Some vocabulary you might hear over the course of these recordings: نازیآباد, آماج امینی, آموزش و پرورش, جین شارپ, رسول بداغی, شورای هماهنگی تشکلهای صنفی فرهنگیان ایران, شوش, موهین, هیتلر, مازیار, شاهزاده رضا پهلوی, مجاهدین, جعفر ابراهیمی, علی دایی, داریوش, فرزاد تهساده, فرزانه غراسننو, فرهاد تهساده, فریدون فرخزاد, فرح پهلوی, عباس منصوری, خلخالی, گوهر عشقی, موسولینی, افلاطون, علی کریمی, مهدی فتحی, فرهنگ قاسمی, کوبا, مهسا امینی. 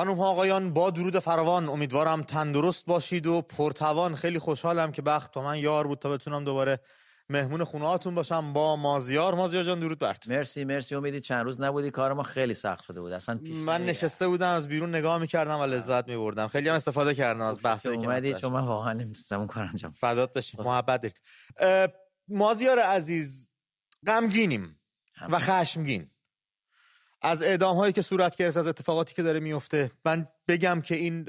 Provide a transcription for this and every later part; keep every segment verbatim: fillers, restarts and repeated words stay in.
خانم ها آقایان، با درود فراوان، امیدوارم تندرست باشید و پرتوان. خیلی خوشحالم که بخت با من یار بود تا بتونم دوباره مهمون خونه هاتون باشم با مازیار. مازیار جان درود برت. مرسی مرسی. امیدی چند روز نبودی، کار ما خیلی سخت شده بود اصلا. پیش من نشسته بودم از بیرون نگاه می‌کردم و لذت می‌بردم. خیلی هم استفاده کردم از بحثی که اومدی، چون من واقعا نمی‌تونستم اون کار انجام. فدات بشم، محبت دارید. مازیار عزیز، غمگینیم و خشمگین از اعدام‌هایی که صورت گرفت، از اتفاقاتی که داره میفته. من بگم که این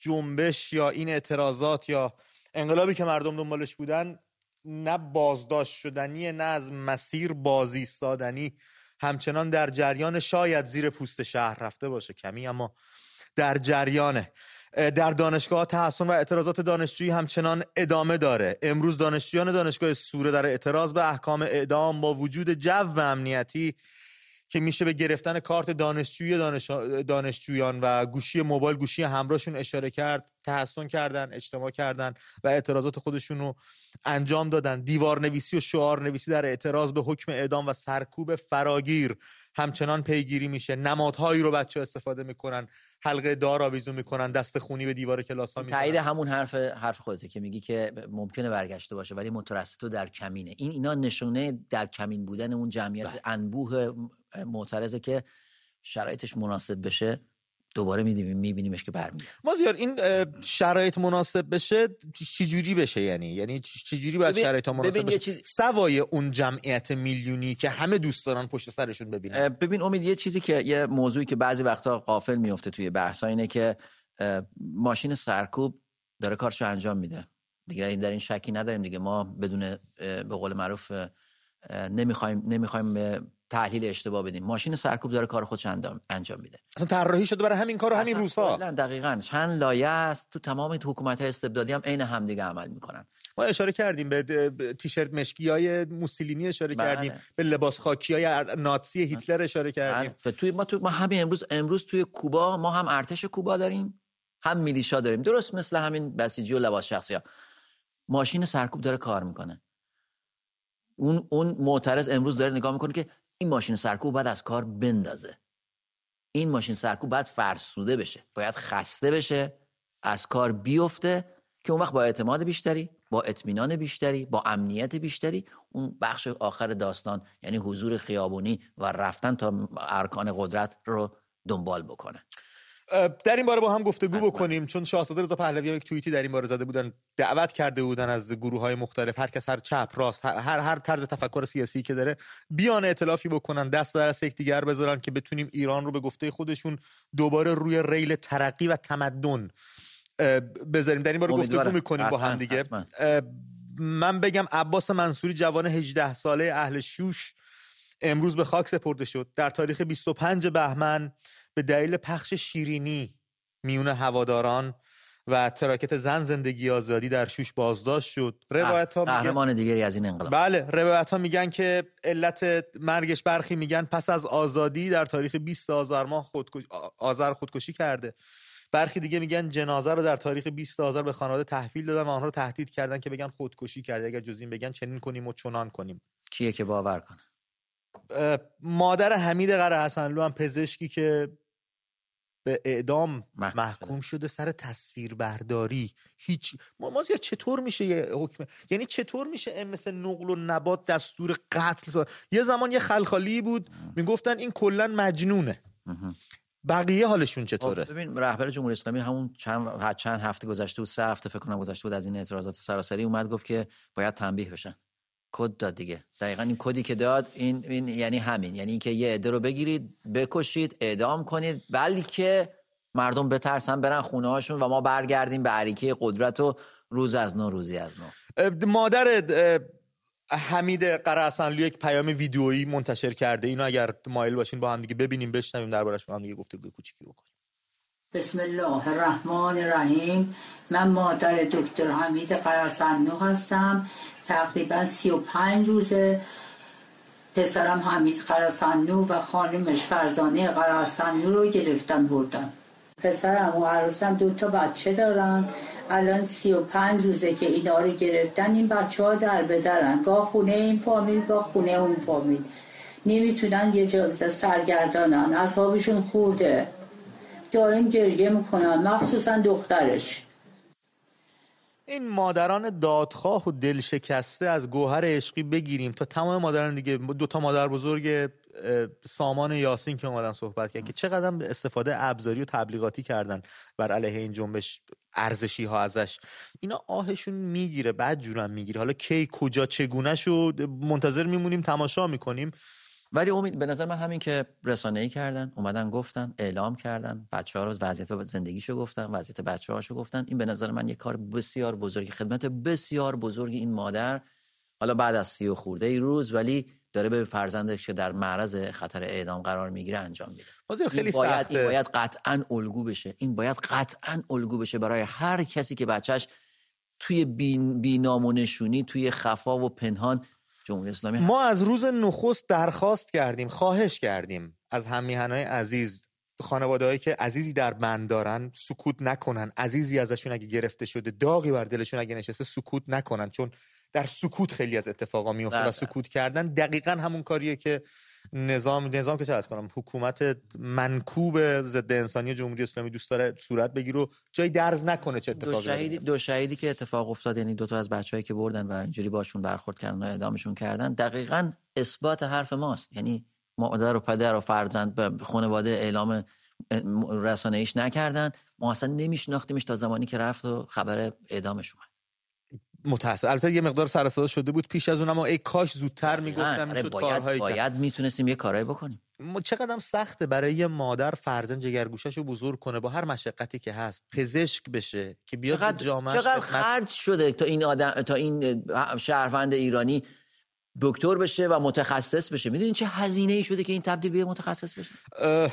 جنبش یا این اعتراضات یا انقلابی که مردم دنبالش بودن نه بازداشت شدنی، نه از مسیر باز ایستادنی، همچنان در جریان، شاید زیر پوست شهر رفته باشه کمی، اما در جریانه. در دانشگاه تحسن و اعتراضات دانشجویی همچنان ادامه داره. امروز دانشجویان دانشگاه سوره در اعتراض به احکام اعدام با وجود جو امنیتی که میشه به گرفتن کارت دانشجوی دانش... دانشجویان و گوشی موبایل، گوشی همراهشون اشاره کرد، تحسن کردن، اجتماع کردن و اعتراضات خودشون رو انجام دادن. دیوار نویسی و شعار نویسی در اعتراض به حکم اعدام و سرکوب فراگیر همچنان پیگیری میشه. نمادهایی رو بچه استفاده میکنن، حلقه دار آویزون میکنن، دست خونی به دیوار کلاس ها میکنن. تایید همون حرف حرف خودته که میگی که ممکنه برگشته باشه، ولی مترسطو در کمینه. این اینا نشونه در کمین بودن اون جمعیت بله. انبوه معترضه که شرایطش مناسب بشه دوباره میدیم میبینیمش که برمیاد. مازیار، این شرایط مناسب بشه چه جوری بشه؟ یعنی یعنی چه جوری باید شرایط مناسب بشه؟ چیز... سوای اون جمعیت میلیونی که همه دوست دارن پشت سرشون ببینن. ببین امید، یه چیزی که یه موضوعی که بعضی وقتا غافل میفته توی بحثا اینه که ماشین سرکوب داره کارشو انجام میده. دیگه این در این شکی نداریم دیگه. ما بدون به قول معروف نمیخوایم نمیخوایم تحلیل اشتباه بدیم. ماشین سرکوب داره کار خودش انجام میده. اصلا طراحی شده برای همین کارو همین روزها. کلا دقیقاً چند لایه است. تو تمام حکومت‌های استبدادی هم عین همدیگه عمل میکنن. ما اشاره کردیم به تیشرت مشکیای موسولینی، اشاره بله. کردیم به لباس خاکیای ناتسی هیتلر، اشاره کردیم. بله. توی ما تو ما همین امروز امروز توی کوبا ما هم ارتش کوبا داریم، هم میلیشا داریم. درست مثل همین بسیجی و لباس شخصی‌ها. ماشین سرکوب داره کار میکنه. اون اون معترض امروز داره نگاه میکنه که این ماشین سرکوب باید از کار بندازه. این ماشین سرکوب باید فرسوده بشه، باید خسته بشه، از کار بیفته که اون وقت با اعتماد بیشتری، با اطمینان بیشتری، با امنیت بیشتری اون بخش آخر داستان یعنی حضور خیابانی و رفتن تا ارکان قدرت رو دنبال بکنه. در این باره با هم گفتگو بکنیم، چون شاهزاده رضا پهلوی یک توییتی در این باره زده بودن، دعوت کرده بودن از گروه‌های مختلف، هر کس هر چپ راست هر هر طرز تفکر سیاسی که داره بیان ائتلافی بکنن، دست در دست یکدیگر بذارن که بتونیم ایران رو به گفته خودشون دوباره روی ریل ترقی و تمدن بذاریم. در این باره گفتگو می‌کنیم با هم دیگه. من بگم عباس منصوری، جوان هجده ساله اهل شوش، امروز به خاک سپرده شد. در تاریخ بیست و پنج بهمن به دلیل پخش شیرینی میون هواداران و تراکت زن زندگی آزادی در شوش بازداشت شد. روایت‌ها میگن قهرمان دیگری از این انقلاب. بله، روایت‌ها میگن که علت مرگش، برخی میگن پس از آزادی در تاریخ بیست آذر ماه خودکش... آذر خودکشی کرده. برخی دیگه میگن جنازه رو در تاریخ بیست آذر به خانواده تحویل دادن و آنها رو تهدید کردن که بگن خودکشی کرده، اگر جز این بگن چنین کنیم و چنان کنیم. کیه که باور کنه؟ مادر حمید قرهسنلو هم، پزشکی که به اعدام محکوم شده سر تصویر برداری. هیچ مازیار، چطور میشه یه حکم، یعنی چطور میشه مثل نقل و نبات دستور قتل سا... یه زمان یه خلخالی بود میگفتن این کلا مجنونه، بقیه حالشون چطوره؟ ببین رهبر جمهوری اسلامی همون چند چند هفته گذشته بود، سه هفته فکر کنم گذشته بود، از این اعتراضات سراسری اومد گفت که باید تنبیه بشن. کد داد دیگه. دقیقاً این کدی که داد این, این یعنی همین، یعنی اینکه یه عده رو بگیرید، بکشید، اعدام کنید، بلکه مردم بترسن برن خونه‌هاشون و ما برگردیم به عریکه قدرت و روز از نو روزی از نو. مادر حمید قرهسنلو یک پیام ویدئویی منتشر کرده. اینو اگر مایل باشین با هم دیگه ببینیم، بشنویم، درباره‌اش با هم دیگه گفتگو کوچیکی بکنیم. بسم الله الرحمن الرحیم. من مادر دکتر حمید قرهسنلو هستم. تقریبا سی و پنج روزه پسرم حمید قرهسنلو و خانمش فرزانه غراسننو رو گرفتن بردن. پسرم و عروسم دوتا بچه دارن. الان سی و پنج روزه که اینا رو گرفتن. این بچه ها در بدرن، گاه خونه این فامیل، گاه خونه اون فامیل، نمیتونن یه جا سرگردانن. اصابشون خورده، دائم گریه میکنن، مخصوصا دخترش. این مادران دادخواه و دلشکسته از گوهر عشقی بگیریم تا تمام مادران دیگه. دو تا مادر بزرگ سامان یاسین که اومدن صحبت کردن که چقدر استفاده ابزاری و تبلیغاتی کردن بر علیه این جنبش، ارزشی ها ازش، اینا آهشون میگیره، بد جورم میگیره. حالا کی کجا چگونه شو منتظر میمونیم، تماشا میکنیم. ولی امید به نظر من همین که رسانه‌ای کردن، اومدن گفتن، اعلام کردن، بچه‌ها رو وضعیت زندگیشو گفتن، وضعیت بچه‌هاشو گفتن، این به نظر من یک کار بسیار بزرگی، خدمت بسیار بزرگی این مادر، حالا بعد از سی و خورده ای روز ولی داره به فرزندش که در معرض خطر اعدام قرار میگیره انجام میده. بازی خیلی سخته. باید این باید قطعاً الگو بشه. این باید قطعاً الگو بشه برای هر کسی که بچه‌ش توی بی‌نامونشونی، توی خفا و پنهان جمهوری اسلامی. ما از روز نخست درخواست کردیم، خواهش کردیم از هم‌میهن‌های عزیز، خانواده‌هایی که عزیزی در بند دارن سکوت نکنن. عزیزی ازشون اگه گرفته شده، داغی بر دلشون اگه نشسته، سکوت نکنن، چون در سکوت خیلی از اتفاقا میفته و سکوت کردن دقیقاً همون کاریه که نظام نظام که چرا کنم، حکومت منکوب ضد انسانی جمهوری اسلامی دوست داره صورت بگیره و جای درز نکنه چه اتفاقی. دو شهیدی دو شهیدی که اتفاق افتاد، یعنی دو تا از بچه‌هایی که بردن و اینجوری باشون برخورد کردن و اعدامشون کردن، دقیقاً اثبات حرف ماست. یعنی مادر و پدر و فرزند به خانواده اعلام رسانه‌ایش نکردن، ما اصلا نمی‌شناختیمش تا زمانی که رفت و خبر اعدامش اومد. متأسف البته یه مقدار سر صدا شده بود پیش از اون، اما ای کاش زودتر میگفتم میشد کارهایی باید, باید میتونستیم یه کارایی بکنیم. چقدرم سخته برای یه مادر فرزند جگرگوشه‌شو بزرگ کنه با هر مشقتی که هست، پزشک بشه که بیاد چقدر جامعه چقدر خدمت... خرج شده تا این آدم، تا این شهروند ایرانی دکتر بشه و متخصص بشه. میدونین چه هزینه‌ای شده که این تبدیل به متخصص بشه؟ اه...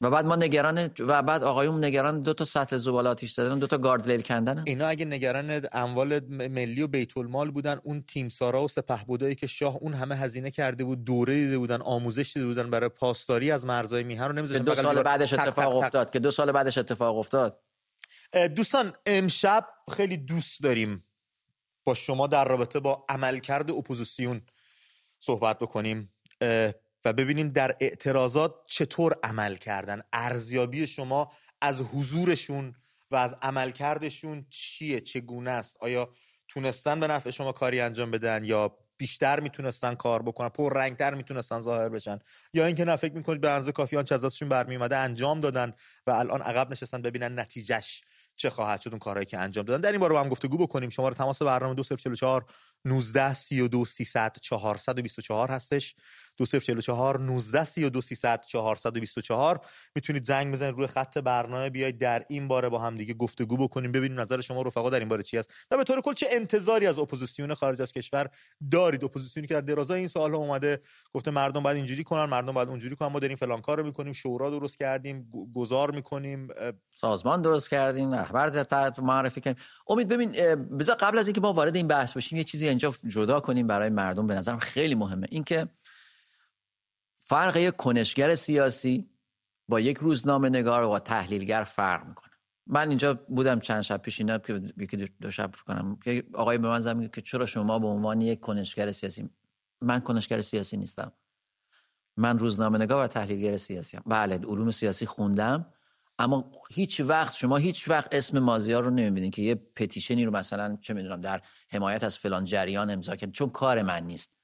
و بعد ما نگران و بعد آقایون نگران دو تا سطل زباله آتیش زدن، دو تا گاردریل کندن. اینا اگه نگران اموال ملی و بیت المال بودن، اون تیمسارا و سپهبدایی که شاه اون همه هزینه کرده بود، دوره دیده بودن، آموزش دیده بودن برای پاسداری از مرزهای میهن رو نمیذاشتن. دو سال بعدش اتفاق افتاد که دو سال بعدش اتفاق افتاد. دوستان امشب خیلی دوست داریم با شما در رابطه با عملکرد اپوزیسیون صحبت بکنیم و ببینیم در اعتراضات چطور عمل کردن. ارزیابی شما از حضورشون و از عملکردشون چیه؟ چگونه است؟ آیا تونستن به نفع شما کاری انجام بدن یا بیشتر میتونستن کار بکنن، پررنگتر میتونستن ظاهر بشن، یا اینکه نه فکر میکنید به اندازه کافی آنچه از دستشون برمی اومده انجام دادن و الان عقب نشستن ببینن نتیجهش چه خواهد شد اون کارهایی که انجام دادن؟ در این باره با هم گفتگو بکنیم. شماره تماس برنامه دو صفر چهار چهار نوزده سی و دو سیصد چهارصد و بیست و چهار هستش. دو صفر چهار چهار نوزده سی و دو سیصد چهارصد و بیست و چهار. میتونید زنگ بزنید روی خط برنامه، بیاید در این باره با هم دیگه گفتگو بکنیم، ببینیم نظر شما رفقا در این باره چی است و به طور کل چه انتظاری از اپوزیسیون خارج از کشور دارید. اپوزیسیونی که در درازای این سال‌ها اومده گفته مردم باید اینجوری کنن، مردم باید اونجوری کنن، ما داریم فلان کارو می‌کنیم، شورا درست کردیم، گذار می‌کنیم، سازمان درست کردیم، رهبر معرفی کردیم. امید ببین بذار قبل از اینکه ما وارد این بحث بشیم یه چیزی اینجا جدا کنیم برای مردم، به نظرم خیلی مهمه. اینکه فرق یک کنشگر سیاسی با یک روزنامه نگار و تحلیلگر فرق میکنه. من اینجا بودم چند شب پیش، اینا که یکی دو شب کنم که آقای به من زنگ میگه که چرا شما به عنوان یک کنشگر سیاسی. من کنشگر سیاسی نیستم، من روزنامه نگار و تحلیلگر سیاسی ام. بله علوم سیاسی خوندم، اما هیچ وقت شما هیچ وقت اسم مازیار رو نمیبینید که یه پتیشنی رو مثلا چه میدونم در حمایت از فلان جریان امضا کرد، چون کار من نیست.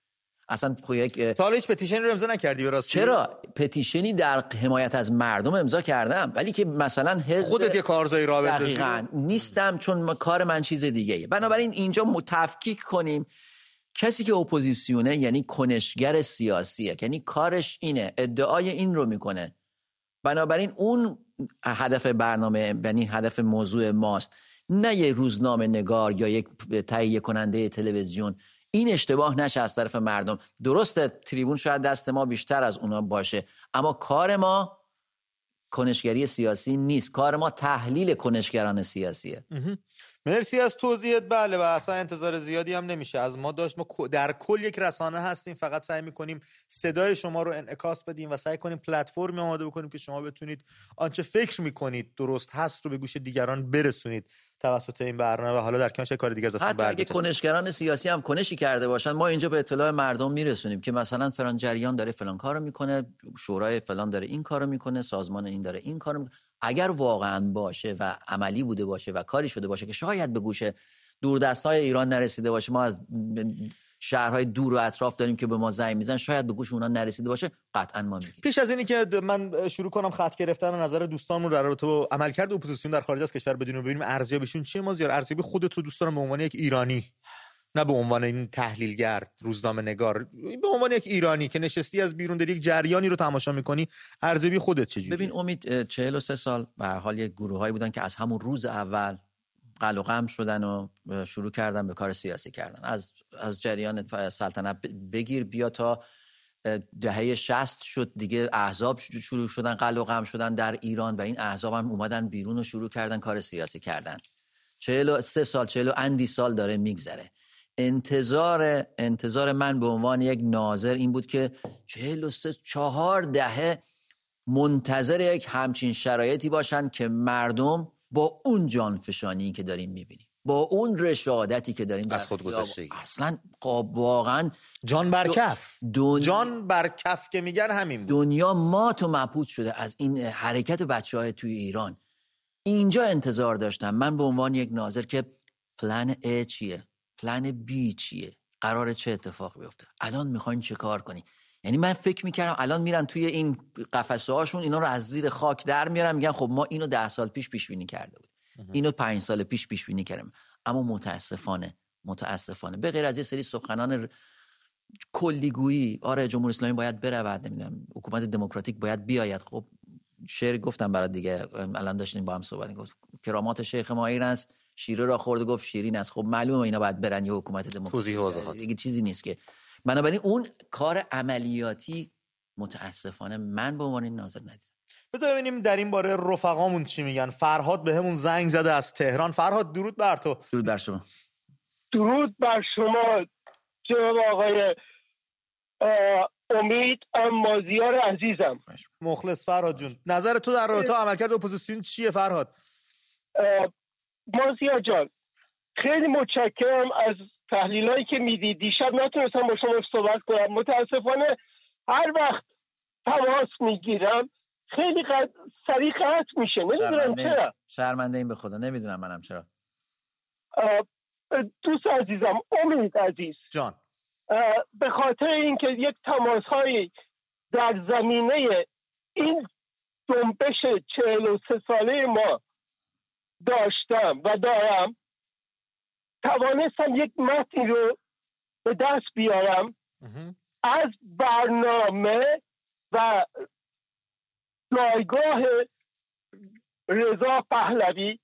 اصلا یک تا حالا هیچ پتیشنی رو امضا نکردی براستی؟ چرا؟ پتیشنی در حمایت از مردم امضا کردم، ولی که مثلا حزب خودت یه کارزایی راه بندازی دقیقاً نیستم، چون کار من چیز دیگه ای. بنابراین اینجا متفکیک کنیم، کسی که اپوزیسیونه یعنی کنشگر سیاسیه، یعنی کارش اینه، ادعای این رو میکنه. بنابراین اون هدف برنامه، یعنی هدف موضوع ماست، نه یه روزنامه نگار یا یک تهیه کننده تلویزیون. این اشتباه نشه از طرف مردم. درسته تریبون شاید دست ما بیشتر از اونا باشه، اما کار ما کنشگری سیاسی نیست، کار ما تحلیل کنشگران سیاسیه. مرسی از توضیحت. بله و اصلا انتظار زیادی هم نمیشه از ما داشت. ما در کل یک رسانه هستیم، فقط سعی میکنیم صدای شما رو انعکاس بدیم و سعی کنیم پلتفرمی آماده بکنیم که شما بتونید آنچه فکر میکنید درست هست رو به گوش دیگران برسونید توسط این برنامه. و حالا در کنش کار دیگه از اصلا برمیاد. اگه کنشگران سیاسی هم کنشی کرده باشن، ما اینجا به اطلاع مردم میرسونیم که مثلا فلان جریان داره فلان کارو میکنه، شورای فلان داره این کارو میکنه، سازمان این داره این کارو میکنه. اگر واقعا باشه و عملی بوده باشه و کاری شده باشه که شاید به گوش دوردست‌های ایران نرسیده باشه، ما از شهرهای دور و اطراف داریم که به ما زنگ میزنن، شاید به گوش اونها نرسیده باشه، قطعا ما میگیم. پیش از اینی که من شروع کنم خط گرفتن نظر دوستانمون در رابطه با عملکرد اپوزیسیون در خارج از کشور بدونیم، ببینیم ارزیابیشون چیه. مازیار، ارزیابی خودت رو دوست دارم به عنوان یک ایرانی، نه به عنوان این تحلیلگر، روزنامه نگار، به عنوان یک ایرانی که نشستی از بیرون داری یک جریانی رو تماشا می‌کنی، ارزیابی خودت چجوری؟ ببین امید، چهل و سه سال به هر حال یک گروهایی بودن که از همون روز اول قلق و قم شدن و شروع کردن به کار سیاسی کردن، از از جریان سلطنت بگیر بیا تا دهه شصت شد دیگه، احزاب شروع شدن قلق و قم شدن در ایران و این احزاب هم اومدن بیرون و شروع کردن کار سیاسی کردن. چهل و سه سال، چهل اندی سال داره میگذره. انتظار انتظار من به عنوان یک ناظر این بود که چهل و سه چهار دهه منتظر یک همچین شرایطی باشن که مردم با اون جانفشانی که داریم میبینیم، با اون رشادتی که داریم، از خود گذشتگی اصلا واقعا جان برکف دن... جان برکف که میگن همین بود. دنیا مات و مبهوت شده از این حرکت بچه‌های توی ایران. اینجا انتظار داشتم من به عنوان یک ناظر که پلن ای چیه، پلن بی چیه، قرار چه اتفاق بیفته، الان میخواین چه کار کنی. یعنی من فکر میکردم الان میرن توی این قفسه هاشون، اینا رو از زیر خاک در میارن، میگن خب ما اینو ده سال پیش پیش بینی کرده بود، اینو پنج سال پیش پیش بینی کردم. اما متاسفانه متاسفانه به غیر از یه سری سخنان کلیگویی، آره جمهوری اسلامی باید برود، نمیدونم حکومت دموکراتیک باید بیاید، خب شعر گفتم برات دیگه، الان داشتیم با هم صحبت، گفت کرامات شیخ ما ایران شیره را خورد گفت شیرین است، خب معلومه اینا باید برن یه حکومت دموکراتیک دیگه، چیزی نیست که. بنابراین اون کار عملیاتی متاسفانه من به عنوان ناظر ندیدم. بذار ببینیم در این باره رفقامون چی میگن. فرهاد بهمون زنگ زده از تهران. فرهاد درود بر تو. درود بر شما. درود بر شما جناب آقای امید مازیار عزیزم. مخلص فرهاد جون. نظر تو در رابطه با عملکرد اپوزیسیون چیه فرهاد؟ مازیار جان خیلی متشکرم از تحلیلایی که میدی. دیشب نتونستم با شما صحبت کنم، متاسفانه هر وقت تماس میگیرم خیلی قد... سریع قطع میشه، نمیدونم چرا. شرمنده این به خدا، نمیدونم منم چرا. دوست عزیزم امید عزیز جان، به خاطر اینکه یک تماس‌هایی در زمینه این جنبش چهل و سه ساله ما داشتم و دارم، توانستم یک متنی رو به دست بیارم از برنامه و جایگاه رضا پهلوی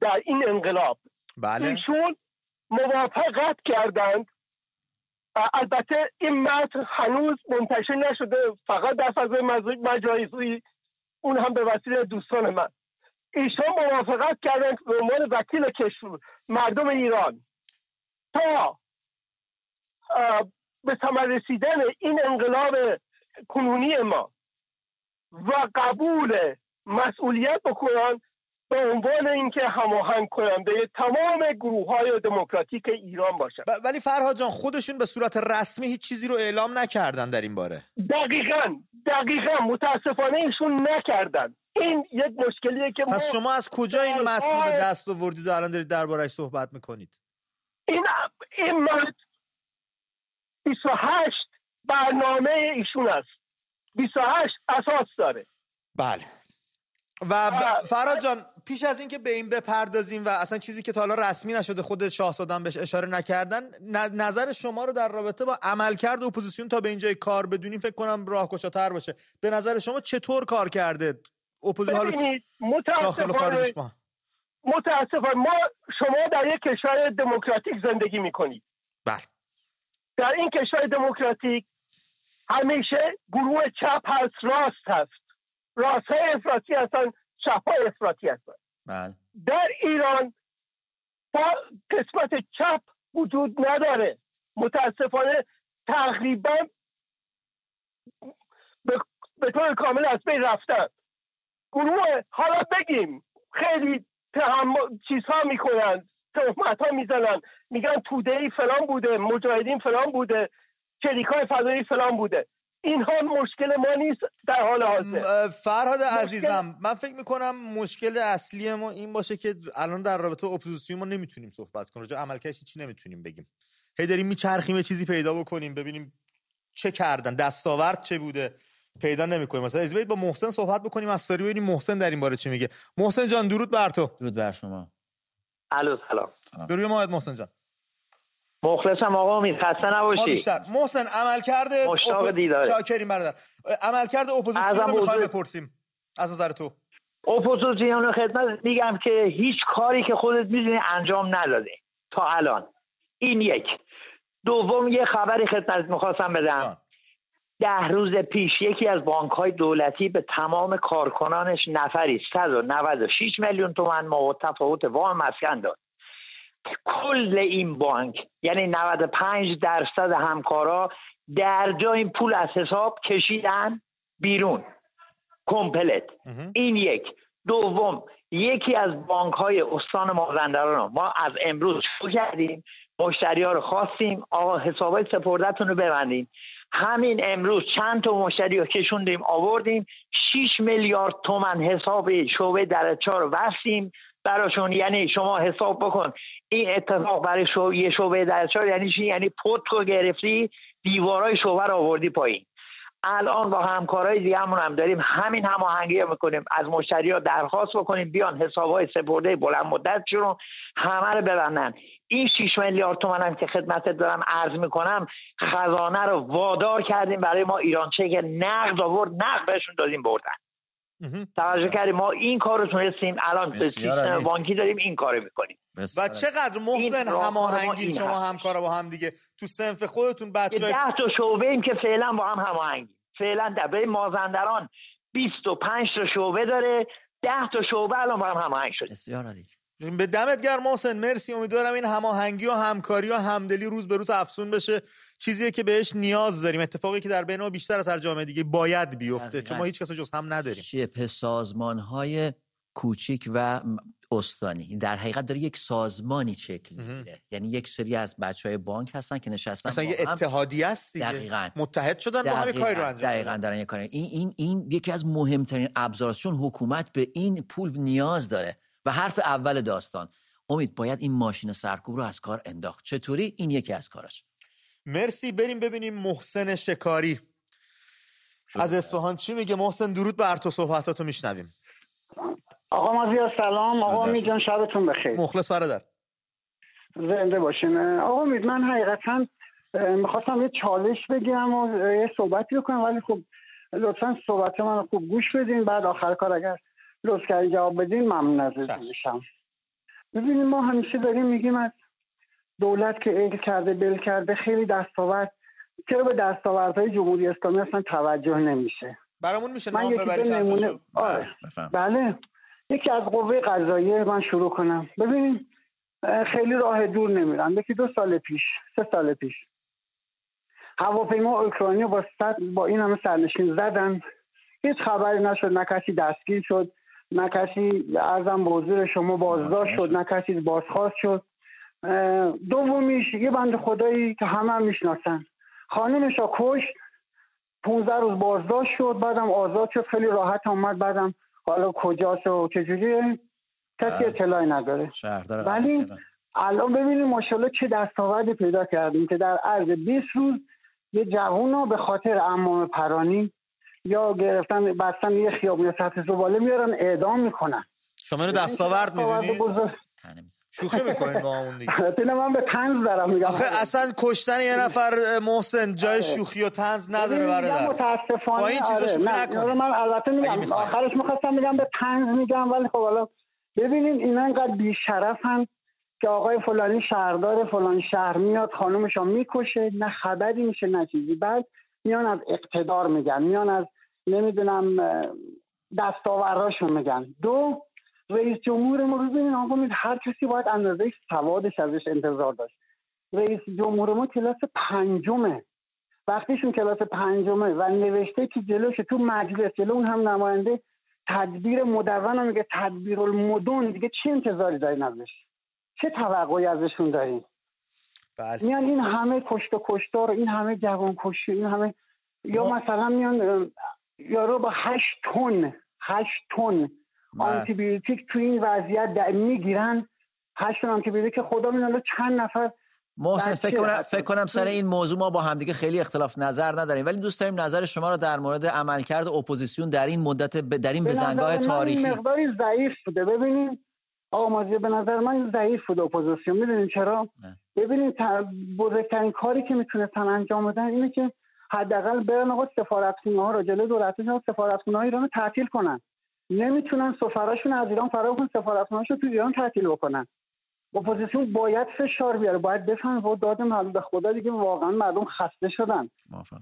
در این انقلاب. بله. ایشون موافقت کردند. البته این متن هنوز منتشر نشده، فقط در فضای مجازی، اون هم به وسیله دوستان من. ایشان موافقت کردند به عنوان وکیل کشور مردم ایران تا به ثمر رسیدن این انقلاب کنونی ما و قبول مسئولیت بکنند، به عنوان اینکه هماهنگ کننده تمام گروه‌های دموکراتیک ایران باشند. ولی فرهاد جان خودشون به صورت رسمی هیچ چیزی رو اعلام نکردن در این باره. دقیقاً دقیقاً متاسفانه ایشون نکردن. این یک مشکلیه که پس شما از کجا این متن به دست آوردید و الان دارید درباره‌اش صحبت میکنید؟ این این متن بیست و هشت برنامه ایشون است، بیست و هشت اساس داره. بله. و ب... فرهاد جان پیش از اینکه به این بپردازیم و اصلا چیزی که تا حالا رسمی نشده، خود شاهزاده بهش اشاره نکردن، نظر شما رو در رابطه با عملکرد اپوزیسیون تا به اینجای کار بدونیم فکر کنم راهگشاتر باشه. به نظر شما چطور کار کرده اپوزیسیون؟ متاسفانه متاسفانه ما شما در یک کشور دموکراتیک زندگی می‌کنید. بله. در این کشور دموکراتیک همیشه گروه چپ هست، راست هست، راست های افراطی هستن، چپ های افراطی هستن. بله. در ایران قسمت چپ وجود نداره، متاسفانه تقریبا به طور کامل از بین رفتن گروه. حالا بگیم خیلی تهم... چیزها میکنن، تهمت ها میزنن، میگن تودهی فلان بوده، مجاهدین فلان بوده، چریکای فضایی فلان بوده. این ها مشکل ما نیست در حال حاضر. فرهاد عزیزم من فکر میکنم مشکل اصلی ما این باشه که الان در رابطه اپوزیسیون ما نمیتونیم صحبت کنیم، راجع عملکردش چی نمیتونیم بگیم، هی داریم میچرخیم یه چیزی پیدا بکنیم ببینیم چه کردن، دستاورد چه بوده پیدا نمیکنیم. مثلا از با محسن صحبت بکنیم از ساری ببینیم محسن در این باره چی میگه. محسن جان درود بر تو. درود بر شما. الو سلام. بروی ما محسن جان. مخلصم آقا امید، خسته نباشی. بیشتر محسن عمل کرده مشتاق دیدار. چاکریم برادر. عمل کرده اپوزیسیون رو می‌خوایم بپرسیم از نظر تو. اپوزیسیون خدمت میگم که هیچ کاری که خودت می‌دونی انجام نداده تا الان. این یک. دوم یه خبری خدمت می‌خواستم بدم. آن. ده روز پیش یکی از بانک‌های دولتی به تمام کارکنانش نفری صد و نود و شش میلیون تومان متفاوت وام مسکن داد. کل این بانک یعنی نود و پنج درصد همکارا در جا این پول از حساب کشیدن بیرون کمپلت. این یک. دوم یکی از بانک‌های استان مازندران ما از امروز شروع کردیم مشتری‌ها رو خواستیم آقا حسابای سپرده‌تون رو ببندین. همین امروز چند تا مشتری رو کشوندیم آوردیم شش میلیارد تومان حساب شعبه درچار رو بستیم براشون. یعنی شما حساب بکن این اتفاق برای شو... یه شعبه درچار یعنی چی؟ یعنی پت رو گرفتی دیوارای شعبه رو آوردی پایین. الان با همکارای دیگه همون هم داریم همین هماهنگی رو میکنیم از مشتری‌ها درخواست بکنیم بیان حساب‌های سپرده بلند مدتشون رو همه رو ببندن. این شش میلیارد تومان هم که خدمتت دارم عرض میکنم خزانه رو وادار کردیم برای ما ایران چه که نقد آورد نقد بهشون دادیم بردن. توجه کردیم ما این کار رو تونستیم الان سیستم بانکی داریم این کار رو میکنیم. و چقدر محسن هماهنگی شما همکارا با هم دیگه تو صنف خودتون بچه‌ها ده تا شعبه ایم که فعلا با هم هماهنگی. فعلا دبیر مازندران بیست و پنج تا شعبه داره ده تا شعبه الان با هم هماهنگ شده. بسیار عالی. به دمت گرم محسن، مرسی. امیدوارم این هماهنگی و همکاری و همدلی روز به روز افزون بشه، چیزیه که بهش نیاز داریم، اتفاقی که در بین ما بیشتر از هر جامعه دیگه باید بیفته چون ما هیچ کس جز هم نداریم. شبه سازمان‌های کوچیک و استانی در حقیقت داره یک سازمانی شکل میگیره، یعنی یک سری از بچهای بانک هستن که نشستن مثلا یه اتحادیه است دیگه، دقیقاً متحد شدن با هم کاری رو انجام دادن. دقیقاً دارن یک کاری. این این این یکی از مهمترین ابزاراست چون حکومت به این پول نیاز داره. و حرف اول داستان امید باید این ماشین سرکوب رو از کار انداخت. چطوری؟ این یکی از کاراش. مرسی. بریم ببینیم محسن شکاری از اصفهان چی میگه. محسن درود بر تو، صحبتاتو میشنویم. آقا مازیار سلام. آقا امید جان شبتون بخیر. مخلص برادر. زنده باشین. آقا امید من حقیقتا میخواستم یه چالش بگم و یه صحبتی بکنم ولی خب لطفا صحبت منو خوب گوش بدین بعد آخر کار اگر لطف کردین جواب بدین ممنون ازتون میشم. ببینید ما همیشه داریم میگیم از دولت که ایل کرده بل کرده، خیلی دستاورد چرا به دستاوردهای جمهوری اسلامی اصلا توجه نمیشه. برامون میشه نام ببرید نمونه... آره. بله یکی از قوه قضاییه من شروع کنم. ببینید خیلی راه دور نمیرن، یکی دو سال پیش سه سال پیش هواپیما اوکراینی با صد با این همه سرنشین زدن، هیچ خبری نشد، نه کسی دستگیر شد، نه کسی ارزم به حضور شما بازداشت شد، نه کسی بازخواست شد. دومیش یه بند خدایی که همه هم میشناسن خانمش را کشت، پانزده روز بازداشت شد، بعدم آزاد شد، خیلی راحت آمد، بعدم حالا کجاست و چجوریه کسی اطلاعی نداره. ولی الان ببینیم ماشاءالله چه دستاوردی پیدا کردیم که در عرض بیست روز یه جوون رو به خاطر عمام پرانی یا گرفتن بستن یه خیابون سطح زباله میارن اعدام میکنن. شما اینو دستاورد میدونید؟ شوخی میکنین با همون دیگه. البته من به طنز دارم میگم. آخه اصلا کشتن یه نفر محسن جای شوخی و طنز نداره برادر. متاسفانه با این چیزا شوخی نکنید. من البته میگم آخرش میخواستم میگم به طنز میگم ولی خب حالا ببینین اینا انقدر بی‌شرفن که آقای فلانی شهردار فلان شهر میاد خانومشو میکشه، نه خبری میشه نه چیزی، بعد میان از اقتدار میگن، میان از نمیدونم دستاورداشون میگن. دو رئیس جمهور ما ببینید آقا مید هر کسی باید اندازه سوادش ازش انتظار داشت. رئیس جمهور ما کلاس پنجمه، وقتیشون کلاس پنجمه و نوشته که جلوش تو مجلس جلو اون هم نماینده تدبیر مدون هم میگه تدبیر المدون دیگه. چه انتظاری دارین ازش؟ چه توقعی ازشون دارین؟ میان این همه کشت و کشتار، این همه جوانکشی، این همه یا مثلا میان یارو با هشت تن هشت تن آنتی بیوتیک تو این وضعیت میگیرن، هشت تن آنتی بیوتیک که خدا میدونه چند نفر. محسن فکر کنم فکر کنم سر این موضوع ما با همدیگه خیلی اختلاف نظر نداریم، ولی دوست داریم نظر شما رو در مورد عملکرد اپوزیسیون در این مدت ب... در این بزنگاه تاریخی. به نظر من مقداری ضعیف بوده. ببینید آقا مازیار، به نظر من ضعیف بوده اپوزیسیون. میدونید چرا؟ ببینید بزرگترین کاری که میتونستن انجام بدن اینه که حداقل برن آقا سفارتخونه‌ها رو جلوی دولتشون، سفارتخونه‌های ایران رو تعطیل کنن. نمیتونن سفراشون از ایران فرار کنن، سفارتخونه‌هاشون تو ایران تعطیل بکنن. اپوزیسیون باید فشار بیاره، باید بفهمه و داد به خدا دیگه واقعا مردم خسته شدن.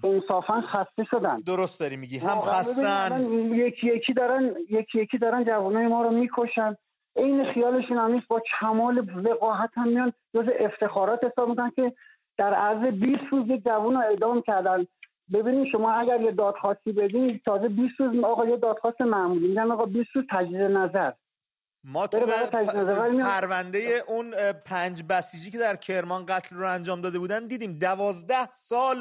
انصافا خسته شدن. درست داری میگی، هم خستن، یکی یکی دارن یکی یکی دارن جوانای ما رو میکشن. این خیالشون هم نیست، با کمال وقاحت هم میان جز افتخارات حساب میکنن که در عرض بیست روز یک جوان رو اعدام کردن. ببینید شما اگر یه دادخواستی بدین تازه بیست روز آقا یه دادخواست معمولی میگن آقا بیست روز تجدید نظر. ما تو پرونده اون پنج بسیجی که در کرمان قتل رو انجام داده بودن دیدیم دوازده سال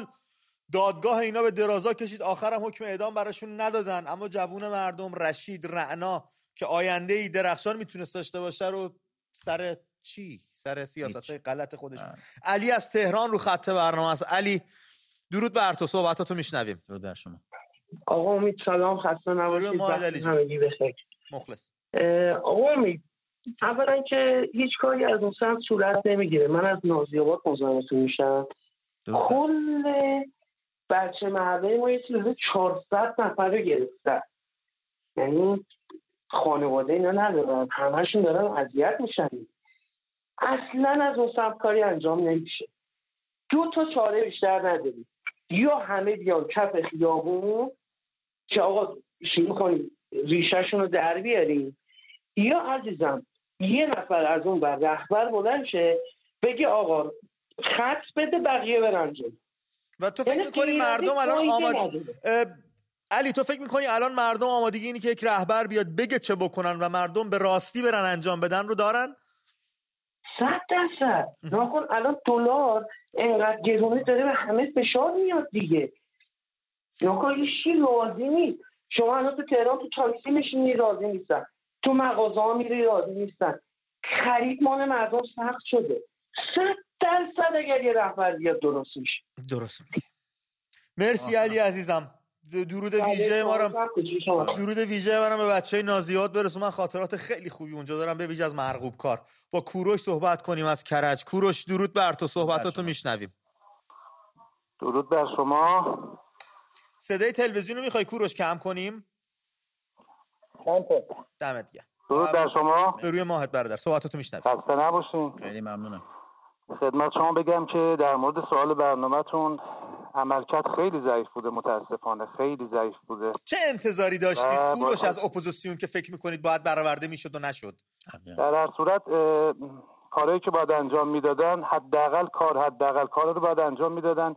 دادگاه اینا به درازا کشید، آخرم حکم اعدام براشون ندادن، اما جوون مردم رشید رعنا که آینده ای درخشان میتونست داشته باشه رو سر چی؟ سر سیاست‌های غلط خودش. علی از تهران رو خط برنامه است. علی درود بر تو، صحبتاتو میشنویم. درود بر شما آقا امید. سلام، خسته نباشید. همگی بخیر. مخلص آقا امید، اولا که هیچ کاری از اون سمت صورت نمیگیره. من از نازی آباد مزاحمتون میشم. کل بچه محله ما یه چیزی چهارصد نفر رو گرفتن، یعنی خانواده اینا ندارن، همهشون دارن اذیت میشن. اصلا از اون سمت کاری انجام نمیشه. دو تا چاره بیشتر نداریم، یا همه بیان کف خیابون که آقا شروع کنیم ریشهشون رو در بیاریم، یا عزیزم یه نفر از اون بر رهبر بلند شه بگه آقا خط بده بقیه برن جلو. و تو فکر میکنی مردم الان آماده؟ علی تو فکر میکنی الان مردم آمادگی اینی که یک رهبر بیاد بگه چه بکنن و مردم به راستی برن انجام بدن رو دارن؟ صد درصد. ناخن الان دلار اینقدر گرونه داره و همه فشار میاد دیگه. ناخن یه چیزی راضی نیست. شما الان تو تهران تو تاکسی میشینی راضی نیستن، تو مغازه ها میری راضی نیستن، خرید مال مردم سخت شده. صد درصد اگر یه رهبر بیاد درست میشه. درست میشه. مرسی علی عزیزم. درود ویژه ما رو درود ویژه منم به بچهای نازیات برسون. من خاطرات خیلی خوبی اونجا دارم به ویژه از مرغوب کار. با کوروش صحبت کنیم از کرج. کوروش درود بر تو، صحبتاتو میشنویم. درود بر شما. صدای تلویزیون رو میخوای کوروش کم کنیم؟ دمت گرم. درود بر شما. به روی ماهت برادر، صحبتاتو میشنویم. خسته نباشین. خیلی ممنونم. خدمت شما بگم که در مورد سوال برنامه‌تون عملکرد خیلی ضعیف بوده، متاسفانه خیلی ضعیف بوده. چه انتظاری داشتید کوروش از اپوزیسیون که فکر میکنید باید برآورده میشد و نشد؟ در هر صورت کارهایی که باید انجام میدادن حداقل کار حداقل کارا رو باید انجام میدادن.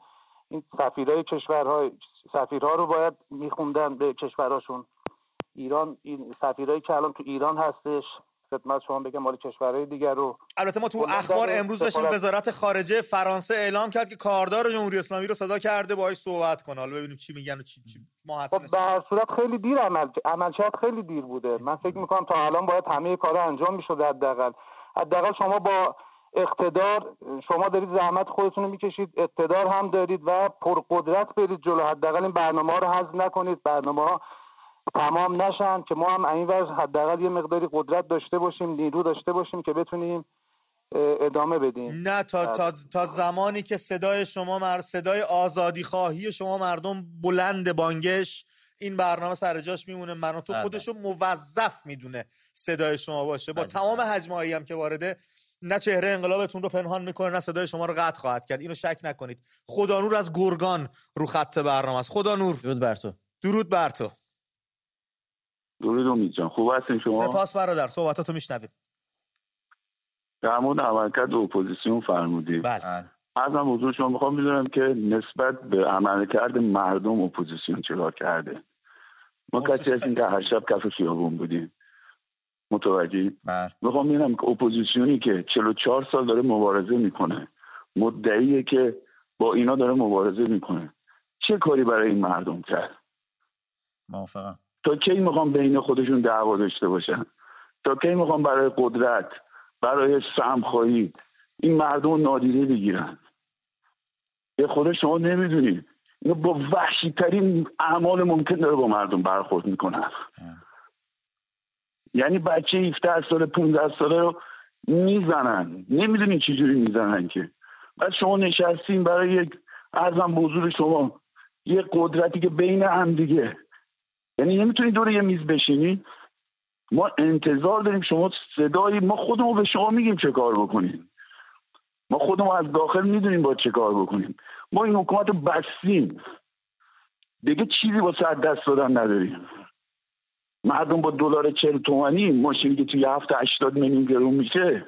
این سفیرای کشورهای سفیرها رو باید میخوندن به کشوراشون. ایران این سفیرایی که الان تو ایران هستش خدمت شما بگم مال کشورهای دیگر رو. البته ما تو اخبار امروز داشتیم وزارت خارجه فرانسه اعلام کرد که کاردار جمهوری اسلامی رو صدا کرده باهاش صحبت کنه. حالا ببینیم چی میگن و چی چی ما هست. خب به هر صورت خیلی دیر عمل عملکرد خیلی دیر بوده. من فکر میکنم تا الان باید همه کارا انجام میشد. حداقل حداقل شما با اقتدار شما دارید زحمت خودتون رو میکشید، اقتدار هم دارید و پرقدرت برید جلو. حداقل این برنامه‌ها رو حذف نکنید، برنامه‌ها تمام نشن که ما هم این وضع حداقل یه مقداری قدرت داشته باشیم، نیرو داشته باشیم که بتونیم ادامه بدیم. نه تا تا, تا زمانی که صدای شما مر صدای آزادی خواهی شما مردم بلند بانگش این برنامه سر جاش میمونه. من تو خودشو موظف میدونه صدای شما باشه با تمام هجمایی هم که وارده. نه چهره انقلابتون رو پنهان میکنه نه صدای شما رو قطع خواهد کرد، اینو شک نکنید. خدانور از گرگان رو خط برنامه است. خدانور درود بر تو. درود بر تو. درود امید جان، خوب هستین شما؟ سپاس برادر، صحبتاتو میشنویم. در مورد عملکرد اپوزیسیون فرمودید. بله. ازم حضور شما میخوام میدونم که نسبت به عملکرد مردم اپوزیسیون چیکار کرده. ما کسی هستیم که هر شب کف خیابون بودیم. متوجه؟ میخوام ببینم که اپوزیسیونی که چهل و چهار سال داره مبارزه میکنه، مدعیه که با اینا داره مبارزه میکنه، چه کاری برای این مردم کرد؟ موافقم. تا کی میخوام بین خودشون دعوا داشته باشن؟ تا کی میخوام برای قدرت، برای سهمخواهی این مردم رو نادیده بگیرن؟ یه خود شما نمیدونید اینو با وحشی ترین اعمال ممکن داره با مردم برخورد میکنن. یعنی بچه هفده ساله، پانزده ساله رو میزنن، نمیدونید چجوری میزنن که. بعد شما نشستین برای یک عرضم به حضور شما یه قدرتی که بین هم دیگه، یعنی نمیتونید دور یه میز بشینید. ما انتظار داریم شما صدایی، ما خودمون به شما میگیم چه کار بکنیم، ما خودمون از داخل میدونیم باید چه کار بکنیم. ما این حکومت رو بستیم دیگه، چیزی با سر دست دادن نداریم. مردم با دلار چهل تومانی ماشینی که توی هفته هشتاد میلیون گرون میشه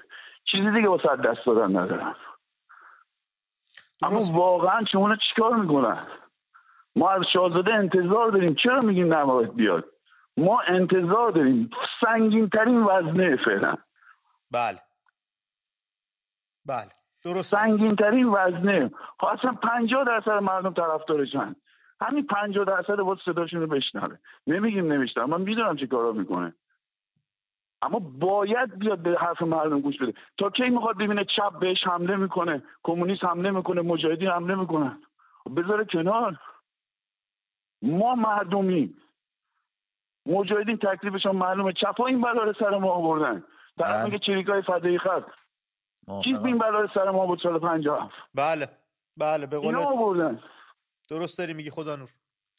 چیزی دیگه با سر دست دادن ندارن. اما واقعا شما چیکار میکنن؟ ما از شاهزاده انتظار داریم. چرا میگیم نباید بیاد؟ ما انتظار داریم سنگین ترین وزنه فعلا. بله بله درست، سنگین ترین وزنه. اصلا پنجاه درصد مردم طرفدارشن، همین پنجاه درصد باید صداشون رو بشنوه. نمیگیم نمیشتم، من میدونم چه کارا میکنه، اما باید بیاد به حرف مردم گوش بده. تا کی میخواد ببینه چپ بهش حمله میکنه، کمونیست حمله میکنه، مجاهدین حمله میکنن؟ بذاره کنار. ما مردمی، مجاهدین تکلیفشون معلومه، چپا این بلا رو سر ما آوردن. طرف میگه چریکای فدایی خط، چیز این بلا رو سر ما بود سال پنجاه هفت. بله بله به قول آوردن. درست داری میگی خدا نور،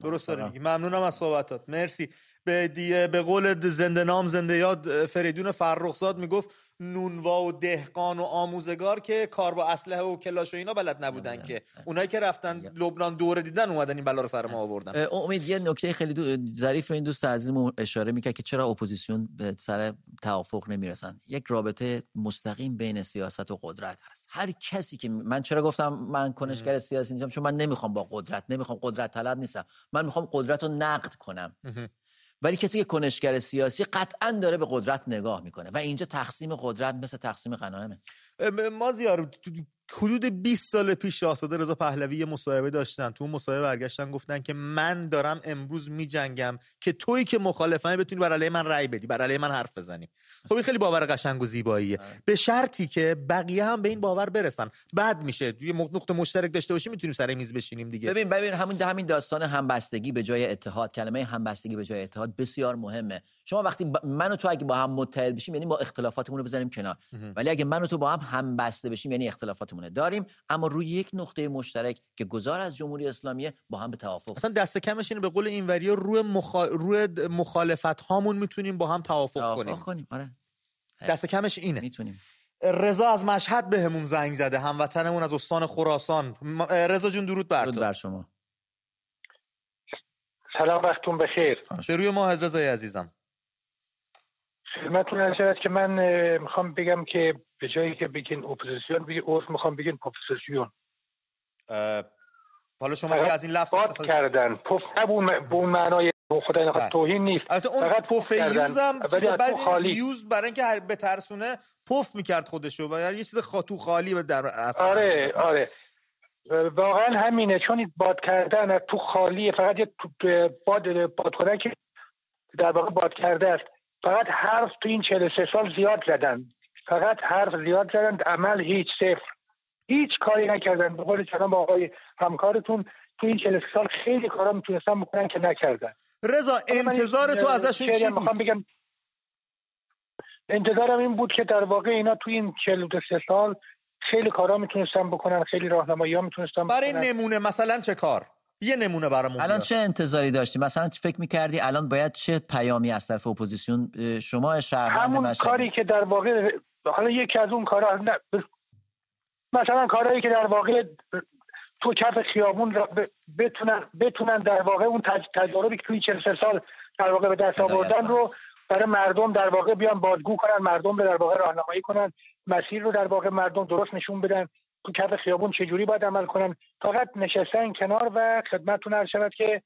درست داری میگی. ممنونم از صحبتات، مرسی. به دیه به قول زنده نام زنده یاد فریدون فرخزاد میگفت نونوا و دهقان و آموزگار که کار با اسلحه و کلاش و اینا بلد نبودن نمیدن. که اونایی که رفتن نمیدن. لبنان دوره دیدن، اومدن این بلا رو سر ما آوردن. امید یه نکته خیلی ظریف این دوست عزیزمون اشاره میکنه که چرا اپوزیسیون به سر توافق نمیرسن. یک رابطه مستقیم بین سیاست و قدرت هست. هر کسی که من چرا گفتم من کنشگر سیاسی نیستم، چون من نمیخوام با قدرت، نمیخوام قدرت طلب نیستم، من میخوام قدرت رو نقد کنم. ولی کسی که کنشگر سیاسی قطعاً داره به قدرت نگاه میکنه و اینجا تقسیم قدرت مثل تقسیم غنایمه. مازیار، حدود بیست سال پیش شاهزاده رضا پهلوی یه مصاحبه داشتن، تو اون مصاحبه برگشتن گفتن که من دارم امروز میجنگم که تویی که مخالفم بتونی بر علیه من رأی بدی، بر علیه من حرف بزنی. خب این خیلی باور قشنگ و زیباییه، به شرطی که بقیه هم به این باور برسن. بعد میشه یه نقطه مشترک داشته باشیم، میتونیم سر میز بشینیم دیگه. ببین ببین همون همین داستان همبستگی به جای اتحاد، کلمه همبستگی به جای اتحاد بسیار مهمه. شما وقتی ب... من و تو اگه با هم متحد بشیم یعنی ما اختلافاتمون رو بذاریم کنار، ولی اگه من و تو با هم همبسته بشیم یعنی اختلافاتمون رو داریم اما روی یک نقطه مشترک که گذار از جمهوری اسلامیه با هم به توافق. اصلا دست کمش اینه به قول اینوریا روی مخ... روی مخالفت هامون میتونیم با هم توافق, توافق کنیم. کنیم. آره. دست کمش اینه. میتونیم. رضا از مشهد بهمون زنگ زده، هموطنمون از استان خراسان. رضا جون درود بر تو. درود بر شما. سلام وقتتون بخیر. روی ما رضا عزیزم. خدمتتون عرض که من میخوام بگم که به جایی که بگین اپوزیسیون بگین عرف، میخوام بگین پوپوزیسیون. حالا شما دیگه از این لفظ استفاده کردن، پف نبود به اون معنای خدا نخواد توهین نیست، فقط پف یوزم بعد خالی یوز برای اینکه هر بترسونه پف میکرد خودشو و یه چیز خاطو خالی و در اصل. آره آره واقعا همینه، چون باد کردن تو خالی فقط یه باد بادخوره که در واقع باد کرده است. فقط حرف تو این چهل و سه سال زیاد زدن، فقط حرف زیاد زدن، عمل هیچ، صفر، هیچ کاری نکردن. به قول جناب آقای همکارتون تو این چهل و سه سال خیلی کارا میتونستن بکنن که نکردن. رضا انتظار تو ازشون چی بود؟ بگم انتظارم این بود که در واقع اینا تو این چهل و سه سال خیلی کارا میتونستن بکنن، خیلی راهنمایی‌ها میتونستن بکنن. برای نمونه مثلا چه کار؟ یه نمونه برامون الان چه انتظاری داشتی؟ مثلا فکر می‌کردی الان باید چه پیامی از طرف اپوزیسیون شما شهروند مشهد؟ همون کاری که در واقع حالا یکی از اون کارا نه. مثلا کارهایی که در واقع تو کف خیابون بتونن بتونن در واقع اون تجاربی که توی چهل سال در واقع به دست آوردن رو برای مردم در واقع بیان بازگو کنن، مردم رو در واقع راهنمایی کنن، مسیر رو در واقع مردم درست نشون بدن، تو کف خیابون چجوری باید عمل کنن. فقط نشستن کنار و خدمتتون عرض شود که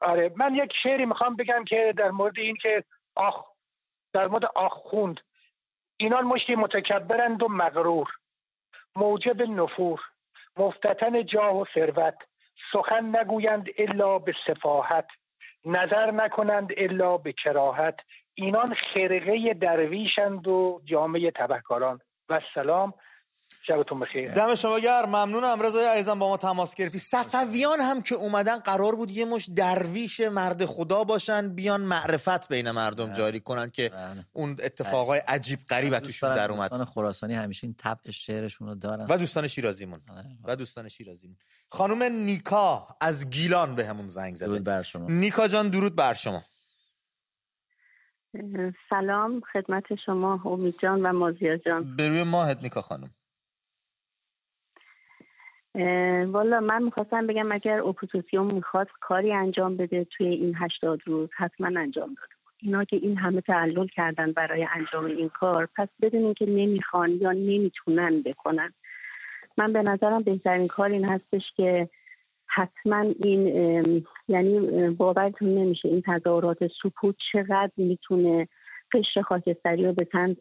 آره من یک شعری میخوام بگم که در مورد این که آخ در مورد آخ خوند اینان مشتی متکبرند و مغرور، موجب نفور، مفتتن جاه و ثروت، سخن نگویند الا به سفاهت، نظر نکنند الا به کراهت، اینان خرقه درویشند و جامعه تبهکاران. و سلام، شبتون بخیر. دم شما گرم، ممنونم رضای عزیزم با ما تماس گرفتی. صفویان هم که اومدن قرار بود یه مش درویش مرد خدا باشن، بیان معرفت بین مردم جاری کنن که نه. اون اتفاقای عجیب غریب توشون در اومد. دوستان خراسانی همیشه این طبع شعرشون رو دارن و دوستان شیرازیمون و دوستان شیرازیمون. خانم نیکا از گیلان به همون زنگ زده. درود بر شما نیکا جان. درود بر شما. سلام خدمت شما امید جان و مازیار جان. بروی ماهت نیکا خانم. والا من میخواستم بگم اگر اپوزیسیون میخواست کاری انجام بده توی این هشتاد روز حتما انجام داده بود. اینا که این همه تعلل کردن برای انجام این کار، پس بدونین که نمیخوان یا نمیتونن بکنن. من به نظرم بهترین کار این هستش که حتما این، یعنی باورتون نمیشه این تظاهرات سکوت چقدر میتونه قشر خاکستری رو به سمت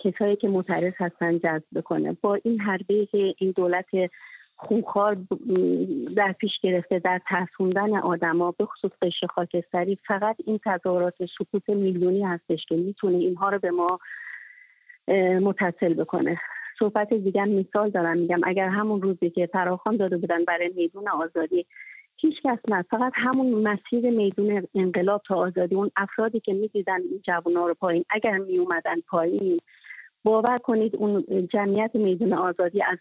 کسایی که معترض هستن جذب بکنه. با این حربه‌ای که این دولت خونخوار در پیش گرفته در ترسوندن آدما به خصوص قشر خاکستری، فقط این تظاهرات سکوت میلیونی هستش که میتونه اینها رو به ما متصل بکنه. صحبت دیگه مثال دارم میگم، اگر همون روزی که فراخوان داده بودن برای میدون آزادی، هیچ کس نه، فقط همون مسیر میدون انقلاب تا آزادی، اون افرادی که میدیدن این جوونا رو پایین اگر میومدن پایین، باور کنید اون جمعیت میدون آزادی از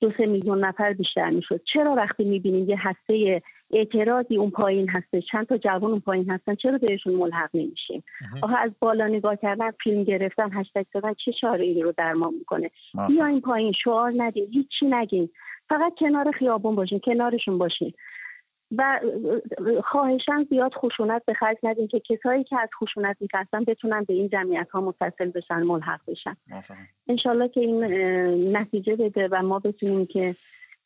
دو سه میلیون نفر بیشتر میشد. چرا وقتی میبینید یه هسته اعتراضی اون پایین هسته، چند تا جوان اون پایین هستن، چرا بهشون ملحق نمیشیم؟ آخه از بالا نگاه کردن، فیلم گرفتن، هشتگ زدن چه چاره‌ای رو درمان میکنه؟ بیا این پایین شعار ندین، هیچی نگین، فقط کنار خیابون باشین، کنارشون باشین و خواهشاً زیاد خشونت به خرج ندین که کسایی که از خشونت می‌ترسن بتونن به این جمعیت‌ها متصل بشن، ملحق بشن. انشالله که این نتیجه بده و ما بتونیم که،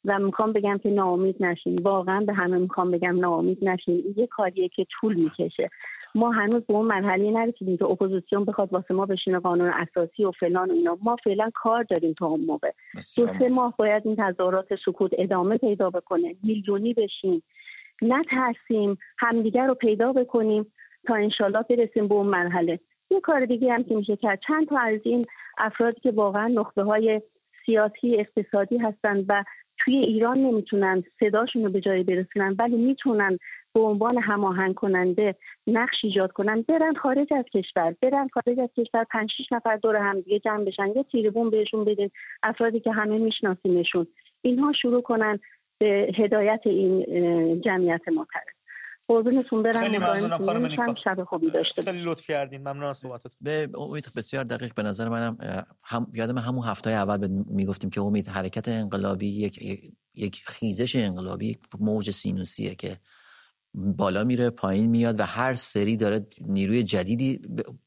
و میخوام بگم که ناامید نشین، واقعاً به همه میخوام بگم ناامید نشین. یه کاریه که طول میکشه. ما هنوز به اون مرحله نرسیدیم که اپوزیسیون بخواد واسه ما بشینه قانون اساسی و فلان و اینا. ما فعلا کار داریم تا اون موقع. دو سه ماه باید این تظاهرات سکوت ادامه پیدا بکنه. میلیونی بشین، نترسیم، همدیگر رو پیدا بکنیم تا انشالله برسیم به اون مرحله. یه کار دیگه هم که میشه کرد، چند تا از این افرادی که واقعا نخبه‌های سیاسی اقتصادی هستن و توی ایران نمیتونن صداشون رو به جایی برسونن ولی میتونن به عنوان هماهنگ کننده نقش ایجاد کنن، برن خارج از کشور، برن خارج از کشور پنج شش نفر دور هم دیگه جمع بشن، یه تریبون بهشون بدین، افرادی که همه میشناسیمشون، اینها شروع کنن به هدایت این جمعیت معترض. قربونتون برم. خیلی ممنونم خانم نیکا، شب خوبی داشته باشید. خیلی لطف کردین، ممنون از صحبتتون. به امید بسیار دقیق به نظر منم هم یادم همون هفته اول میگفتیم که امید حرکت انقلابی یک یک, یک خیزش انقلابی موج سینوسیه که بالا میره پایین میاد و هر سری داره نیروی جدیدی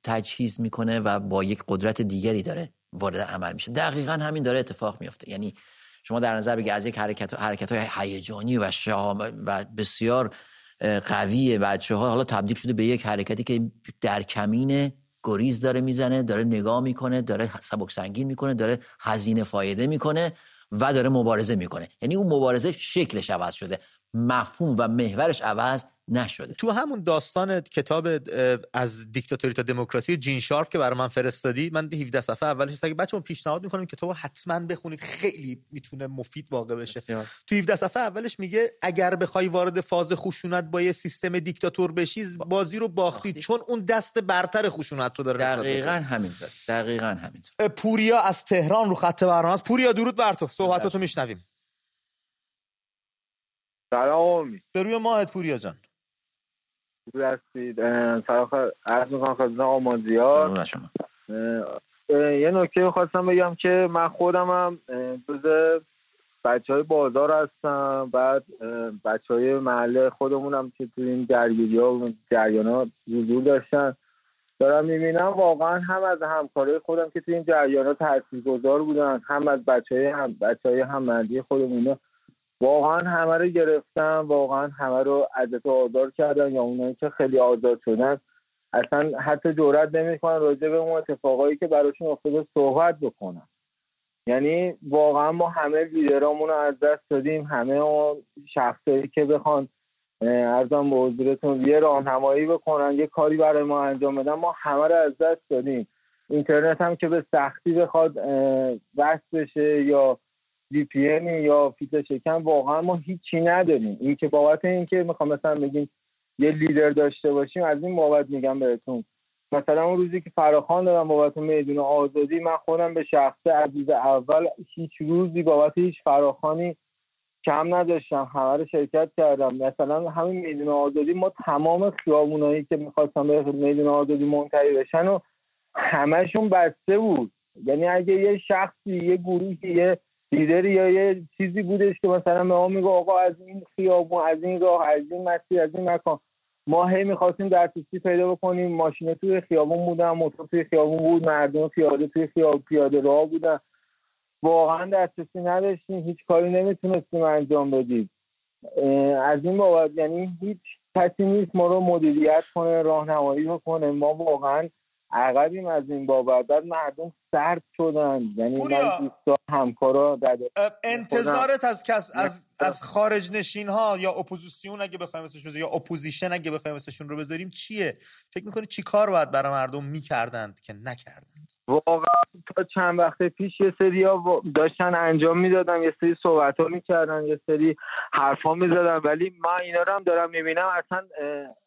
تجهیز میکنه و با یک قدرت دیگری داره وارد عمل میشه. دقیقاً همین داره اتفاق میفته. یعنی شما در نظر بگید از یک حرکت حرکت‌های هیجانی و شهام و بسیار قویه بچه‌ها حالا تبدیل شده به یک حرکتی که در کمین گریز داره میزنه، داره نگاه میکنه، داره سبک سنگین میکنه، داره هزینه فایده میکنه و داره مبارزه میکنه. یعنی اون مبارزه شکلش عوض شده، مفهوم و محورش عوض نشده. تو همون داستان کتاب از دیکتاتوری تا دموکراسی جین شارپ که برای من فرستادی، من هفده صفحه اولش سگ بچه‌مون پیشنهاد می‌کنم کتابو حتماً بخونید، خیلی میتونه مفید واقع بشه. تو هفده صفحه اولش میگه اگر بخوای وارد فاز خشونت با یه سیستم دیکتاتور بشی، بازی رو باختی، چون اون دست برتر خشونت رو داره. دقیقاً همینطور. دقیقاً همینطور. پوریا از تهران رو خط برنامه است. پوریا درود بر تو، صحبتاتو میشنویم. سلام. بروی ماهت پوریا جان. درستید. سلام عرض میکنم خدمت آقا مازیار. یه نکته میخواستم بگم که من خودم هم جز بچهای بازار هستم، بعد بچهای محله خودمون هم که تو این درگیری‌ها و جریان‌ها حضور داشتن، دارم میبینم واقعا هم از همکارای خودم که تو این جریان‌ها تاثیرگذار بودن، هم از بچهای هم بچهای هم‌محلی خودمون، واقعا همه رو گرفتم، واقعا همه رو عزت و آزار کردن، یا اونایی که خیلی آزار شدن اصلا حتی جرئت نمیکنن راجع به اون اتفاقایی که براشون افتاده صحبت بکنن. یعنی واقعا ما همه لیدرامون رو از دست دادیم، همه اون شخصایی که بخوان عرضم به حضورتون یه راهنمایی بکنن، یه کاری برای ما انجام بدن، ما همه رو از دست دادیم. اینترنت هم که به سختی بخواد وصل بشه یا وی پی ان یا فیلتر شکن، واقعا ما هیچی نداریم. این که بابت این که میخوام مثلا بگیم یه لیدر داشته باشیم، از این بابت میگم بهتون. مثلا اون روزی که فراخان دادم بابت میدون آزادی، من خودم به شخص عزیز اول هیچ روزی بابت هیچ فراخانی کم نداشتم، همه رو شرکت کردم. مثلا همین میدون آزادی ما تمام خیابونایی که میخواستم به میدون آزادی منتهی بشن و همه‌شون بسته بود. یعنی اگه یه شخصی، یه گروهی، یه لیدری یا یه چیزی بودش که مثلا ما میگه آقا از این خیابون، از این راه، از این مسیر، از این مکان، ما هی می‌خواستیم دسترسی پیدا بکنیم. ماشین توی خیابون بودن، موتور توی خیابون بود، مردم پیاده توی خیابون پیاده راه بودن. واقعا دسترسی نداشتیم، هیچ کاری نمیتونستیم انجام بدیم. از این بابت یعنی هیچ کسی نیست ما رو مدیریت کنه، راهنمایی بکنه. ما واقعا عقبیم از این بابت. بعد مردم سرد شدن. یعنی من دوستا همکارا انتظارت از کس از از خارج نشین ها یا اپوزیسیون اگه بخوایم مثلشون یا اپوزیشن اگه بخوایم مثلشون رو بذاریم چیه؟ فکر میکنی چی کار باید برای مردم میکردند که نکردند؟ واقعا تا چند وقت پیش یه سری ها داشتن انجام میدادن، یه سری صحبت ها میکردن، یه سری حرفا میزدن، ولی من اینا رو هم دارم میبینم اصلا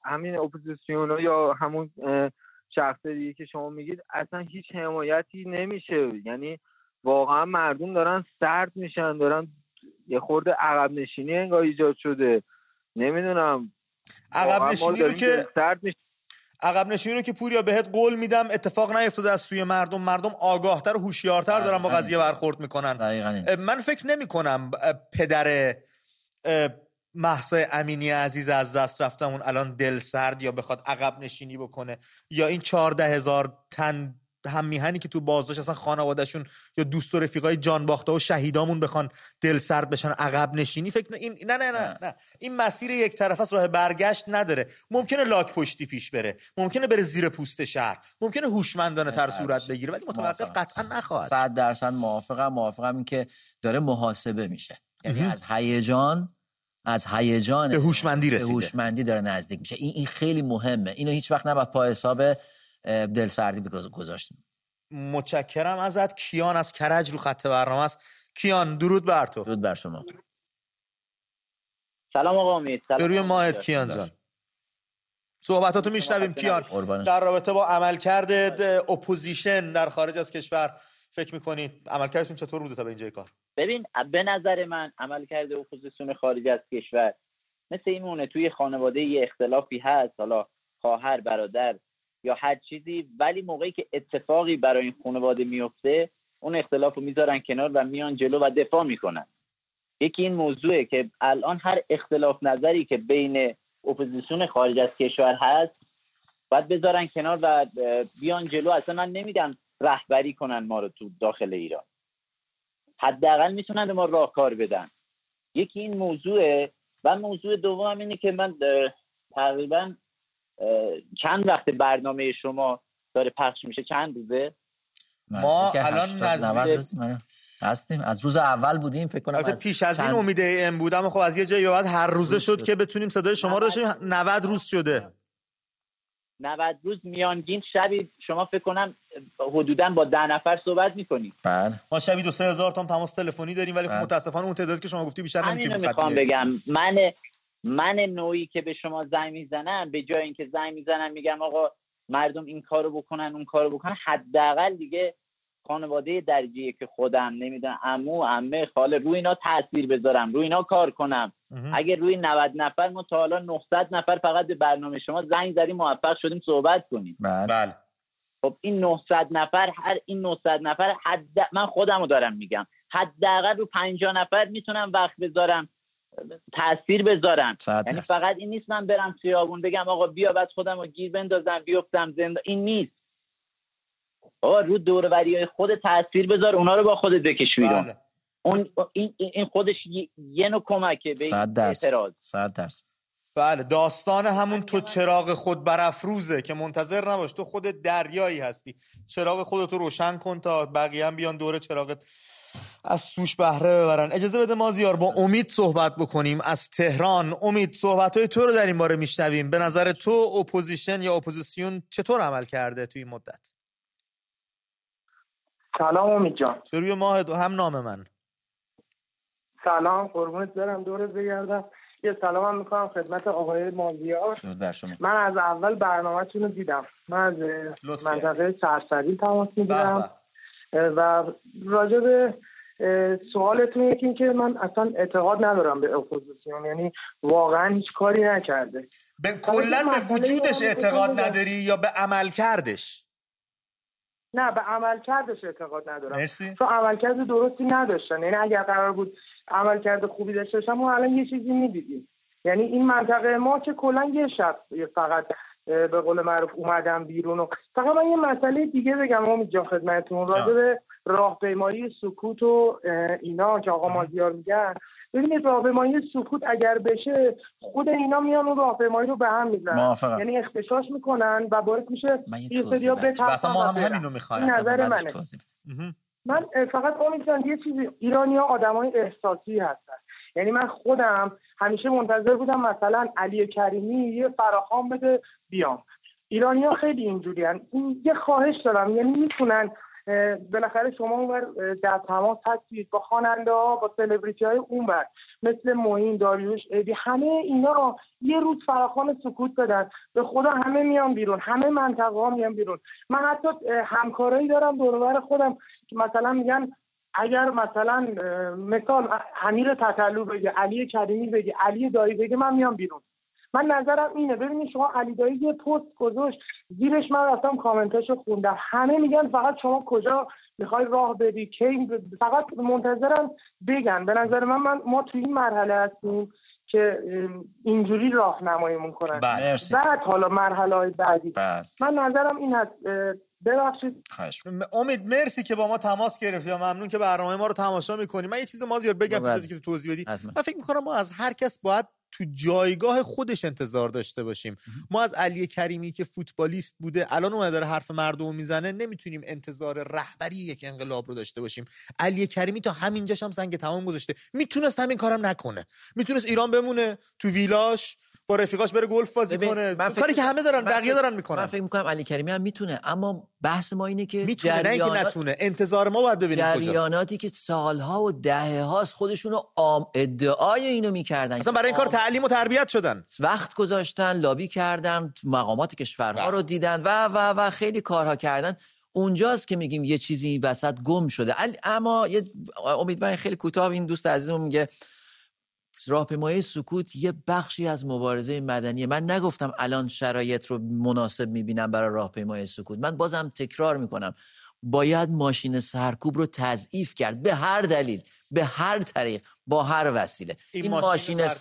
همین اپوزیسیون یا همون شخصه دیگه که شما میگید اصلا هیچ حمایتی نمیشه. یعنی واقعا مردم دارن سرد میشن، دارن یه خورده عقب نشینی انگار ایجاد شده. نمیدونم عقب نشینی رو که سرد میشه. عقب نشینی رو که پوریا بهت قول میدم اتفاق نیفتاده از سوی مردم. مردم آگاهتر و هوشیارتر دارن با قضیه برخورد میکنن. من فکر نمیکنم پدر مهسا امینی عزیز از دست رفتمون الان دل سرد یا بخواد عقب نشینی بکنه، یا این چارده هزار تن هم میهنی که تو بازداشت اصلا خانوادهشون یا دوست و رفیقای جان باخته و شهیدامون بخوان دل سرد بشن عقب نشینی. فکر نه این نه نه نه, نه. این مسیر یک طرفه است، راه برگشت نداره. ممکنه لاک پشتی پیش بره، ممکنه بره زیر پوست شهر، ممکنه هوشمندانه تر صورت بگیره، ولی متوقف قطعا نخواهد. صد درصد موافقم. موافقم این که داره محاسبه میشه، یعنی از هیجان از هیجان به هوشمندی رسیده، به هوشمندی داره نزدیک میشه. این این خیلی مهمه. اینو هیچ وقت نباید پای حساب دلسردی بگذاشتیم. متشکرم ازت. کیان از کرج رو خط برنامه است. کیان درود بر تو. درود بر شما. سلام آقا امید. درود ماهت کیان جان. صحبتاتو میشنویم کیان. در رابطه با عملکرد اپوزیشن در خارج از کشور فکر میکنید عملکردشون چطور بوده تا به اینجای کار؟ ببین به نظر من عملکرد اپوزیسیون خارج از کشور مثل اینونه توی خانواده یه اختلافی هست، حالا خواهر برادر یا هر چیزی، ولی موقعی که اتفاقی برای این خانواده میفته اون اختلافو میذارن کنار و میان جلو و دفاع میکنن. یکی این موضوعه که الان هر اختلاف نظری که بین اپوزیسیون خارج از کشور هست باید بذارن کنار و بیان جلو. اصلا من نمیدم رهبری کنن ما رو تو داخل ایران، حداقل میتونن ما راهکار بدن. یکی این موضوعه و موضوع دوم اینه که من تقریبا چند وقت برنامه شما داره پخش میشه، چند روزه ما الان نزدیک هستیم، از روز اول بودیم فکر کنم. البته پیش از این چند... امید ام بودم، خب از یه جایی بعد هر روزه شد, شد که بتونیم صدای شما رو داشتیم. نود روز شده. نود روز میانگین شبی شما فکر کنم حدوداً با ده نفر صحبت می‌کنید. بله. ما شبی دو سه هزار تا تماس تلفنی داریم، ولی خب متأسفانه اون تعدادی که شما گفتی بیشتر نمی‌تونیم. همین می‌خوام بگم من من نوعی که به شما زنگ میزنم به جای اینکه زنگ میزنم میگم آقا مردم این کارو بکنن اون کارو بکنن، حداقل دیگه خانواده درجیه که خودم نمیدونم عمو عمه خاله روی اینا تاثیر بذارم، روی اینا کار کنم. اگه روی نود نفر ما تا حالا نهصد نفر فقط به برنامه شما زنگ زدیم موفق شدیم صحبت کنیم. بله. خب این نهصد نفر هر این نهصد نفر حد من خودمو دارم میگم حداقل رو پنجاه نفر میتونم وقت بذارم، تاثیر بذارم. یعنی فقط این نیست من برم خیابون بگم آقا بیا بعد خودمو گیر بندازم بیافتم زنده، این نیست. آقا رو دوروریای خود تاثیر بذار، اونا رو با خودت بکش بیرون. اون این این خودش یه نوع کمکه به اعتراض. صد درصد. بله داستان همون تو چراغ خود برافروزه که منتظر نباش، تو خود دریایی هستی، چراغ خودت رو روشن کن تا بقیه هم بیان دور چراغت از سوش بهره ببرن. اجازه بده مازیار با امید صحبت بکنیم از تهران. امید، صحبت‌های تو رو در این باره میشنویم. به نظر تو اپوزیشن یا اپوزیسیون چطور عمل کرده توی این مدت؟ سلام امید جان. شروع ماه دو هم نام من. سلام قربونت برم، دورت بگردم. یه سلام هم میکنم خدمت آقای مازیار. من از اول برنامه‌تون رو دیدم. من از منطقه سرسری تماس می‌گیرم و راجع به سوالتون یکی که من اصلا اعتقاد ندارم به اپوزیسیون، یعنی واقعا هیچ کاری نکرده. به کلا به وجودش اعتقاد نداری یا به عمل کردش؟ نه، به عمل کردش اعتقاد ندارم. مرسی. تو عمل کرده درستی نداشتن، یعنی اگر قرار بود عمل کرده خوبی داشته باشم ما الان یه چیزی میدیدیم. یعنی این منطقه ما که کلا یه شب فقط به قول معروف اومدم بیرون. و فقط من یه مسئله دیگه بگم امید جان خدمتتون، راجع به راهپیمایی سکوت و اینا که آقا مازیار میگن. ببینید راهپیمایی سکوت اگر بشه خود اینا میان اون راهپیمایی رو به هم میزنن، یعنی اختشاش میکنن و باعث میشه یه سریا بترسن. ما هم همین رو می‌خوایم. نظر منه. من فقط امید جان یه چیزی، ایرانی‌ها آدمای احساسی هستن. یعنی من خودم همیشه منتظر بودم مثلا علی کریمی یه فراخوان بده بیام. ایرانی‌ها خیلی اینجوری هستن. این یه خواهش دارم، یعنی میتونن بالاخره شما اونور در تماس هستید با خواننده‌ها، با سلبریتی‌های اونور مثل موهین، داریوش، ابی، همه اینا یه روز فراخوان سکوت بدن. به خدا همه میان بیرون، همه منطقه‌ها میان بیرون. من حتی همکارایی دارم دور و بر خودم که مثلا میگن اگر مثلا مثال حمید قرهسنلو بگه، علی کریمی بگه، علی دایی بگه، من میام بیرون. من نظرم اینه. ببینید شما علی دایی یه پست گذاشت، زیرش من رفتم کامنتاشو خوندم، همه میگن فقط شما کجا میخوای راه بدی، کی، فقط منتظرم بگن. به نظر من, من ما توی این مرحله هستیم که اینجوری راهنماییمون کنن. بعد حالا مرحله‌های بعدی بل. من نظرم این هست. ببخشید. امید مرسی که با ما تماس گرفتی و ممنون که برنامه ما رو تماشا می‌کنی. من یه چیز مازیار بگم چیزی که تو توضیح بدی. حتما. من فکر می‌کنم ما از هر کس باید تو جایگاه خودش انتظار داشته باشیم. ما از علی کریمی که فوتبالیست بوده الان اومده داره حرف مردمو میزنه نمیتونیم انتظار رهبری یک انقلاب رو داشته باشیم. علی کریمی تا همینجاش هم سنگ تمام گذاشته، میتونست همین کارم نکنه، میتونست ایران بمونه تو ویلاش با رفیقاش بره گلف بازی کنه، فکر... کاری که همه دارن بقیه فکر... دارن میکنن. من فکر میکنم علی کریمی هم میتونه، اما بحث ما اینه که میتونه جریانات... نه که نتونه، انتظار ما باید ببینیم کجاست. جریاناتی که سالها و دهه‌هاست خودشونو عام ادعای اینو میکردن، اصلا برای این کار تعلیم و تربیت شدن، وقت گذاشتن، لابی کردن، مقامات کشورها رو دیدن و و و خیلی کارها کردن. اونجاست که میگیم یه چیزی وسط گم شده. اما یه امیدوارم خیلی کوتاه این دوست عزیزم میگه راهپیمایی سکوت یه بخشی از مبارزه مدنیه. من نگفتم الان شرایط رو مناسب میبینم برای راهپیمایی سکوت. من بازم تکرار میکنم باید ماشین سرکوب رو تضعیف کرد، به هر دلیل، به هر طریق، با هر وسیله. این, این ماشین, ماشین سرکوب.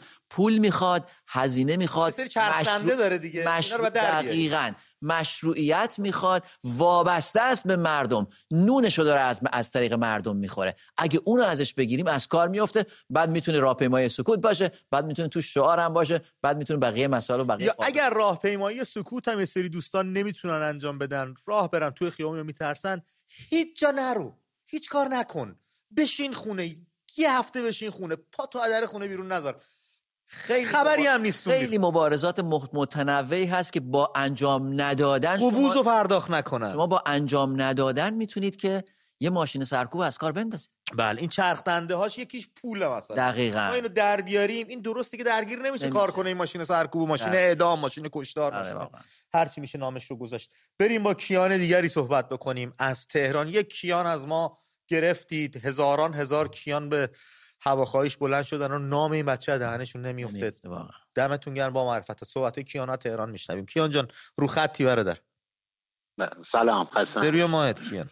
سرکوب پول میخواد، هزینه میخواد، مشروع... داره دیگه. مشروع... دقیقاً مشروعیت میخواد، وابسته است به مردم، نونشو داره از, از طریق مردم میخوره. اگه اونو ازش بگیریم از کار میفته. بعد میتونه راهپیمایی سکوت باشه، بعد میتونه تو شعار هم باشه، بعد میتونه بقیه مسائل و بقیه. یا اگر راهپیمایی سکوت هم یه سری دوستان نمیتونن انجام بدن، راه برن توی خیابون یا میترسن، هیچ جا نرو، هیچ کار نکن، بشین خونه، یه هفته بشین خونه، پا تو در خونه بیرون نذار. خیلی خبری هم نیست. خیلی مبارزات متنوعی هست که با انجام ندادن قبوز رو پرداخت نکنن. شما با انجام ندادن میتونید که یه ماشین سرکوب از کار بندازید. بله، این چرخ دنده هاش یکیش پوله مثلا. دقیقاً. ما اینو در بیاریم، این درسته که درگیر نمیشه کار کنه این ماشین سرکوب، ماشین اعدام، ماشین کشتار، هر چی میشه نامش رو گذاشت. بریم با کیان دیگری صحبت بکنیم از تهران. یک کیان از ما گرفتید، هزاران هزار کیان به هواخواهیش بلند شدن و نام این بچه دهنشون نمیفته. دمتون گرم با معرفتت. صحبت‌های کیان تهران میشنویم. کیان جان رو خطی برادر. سلام حسن. بروی ماهت کیان.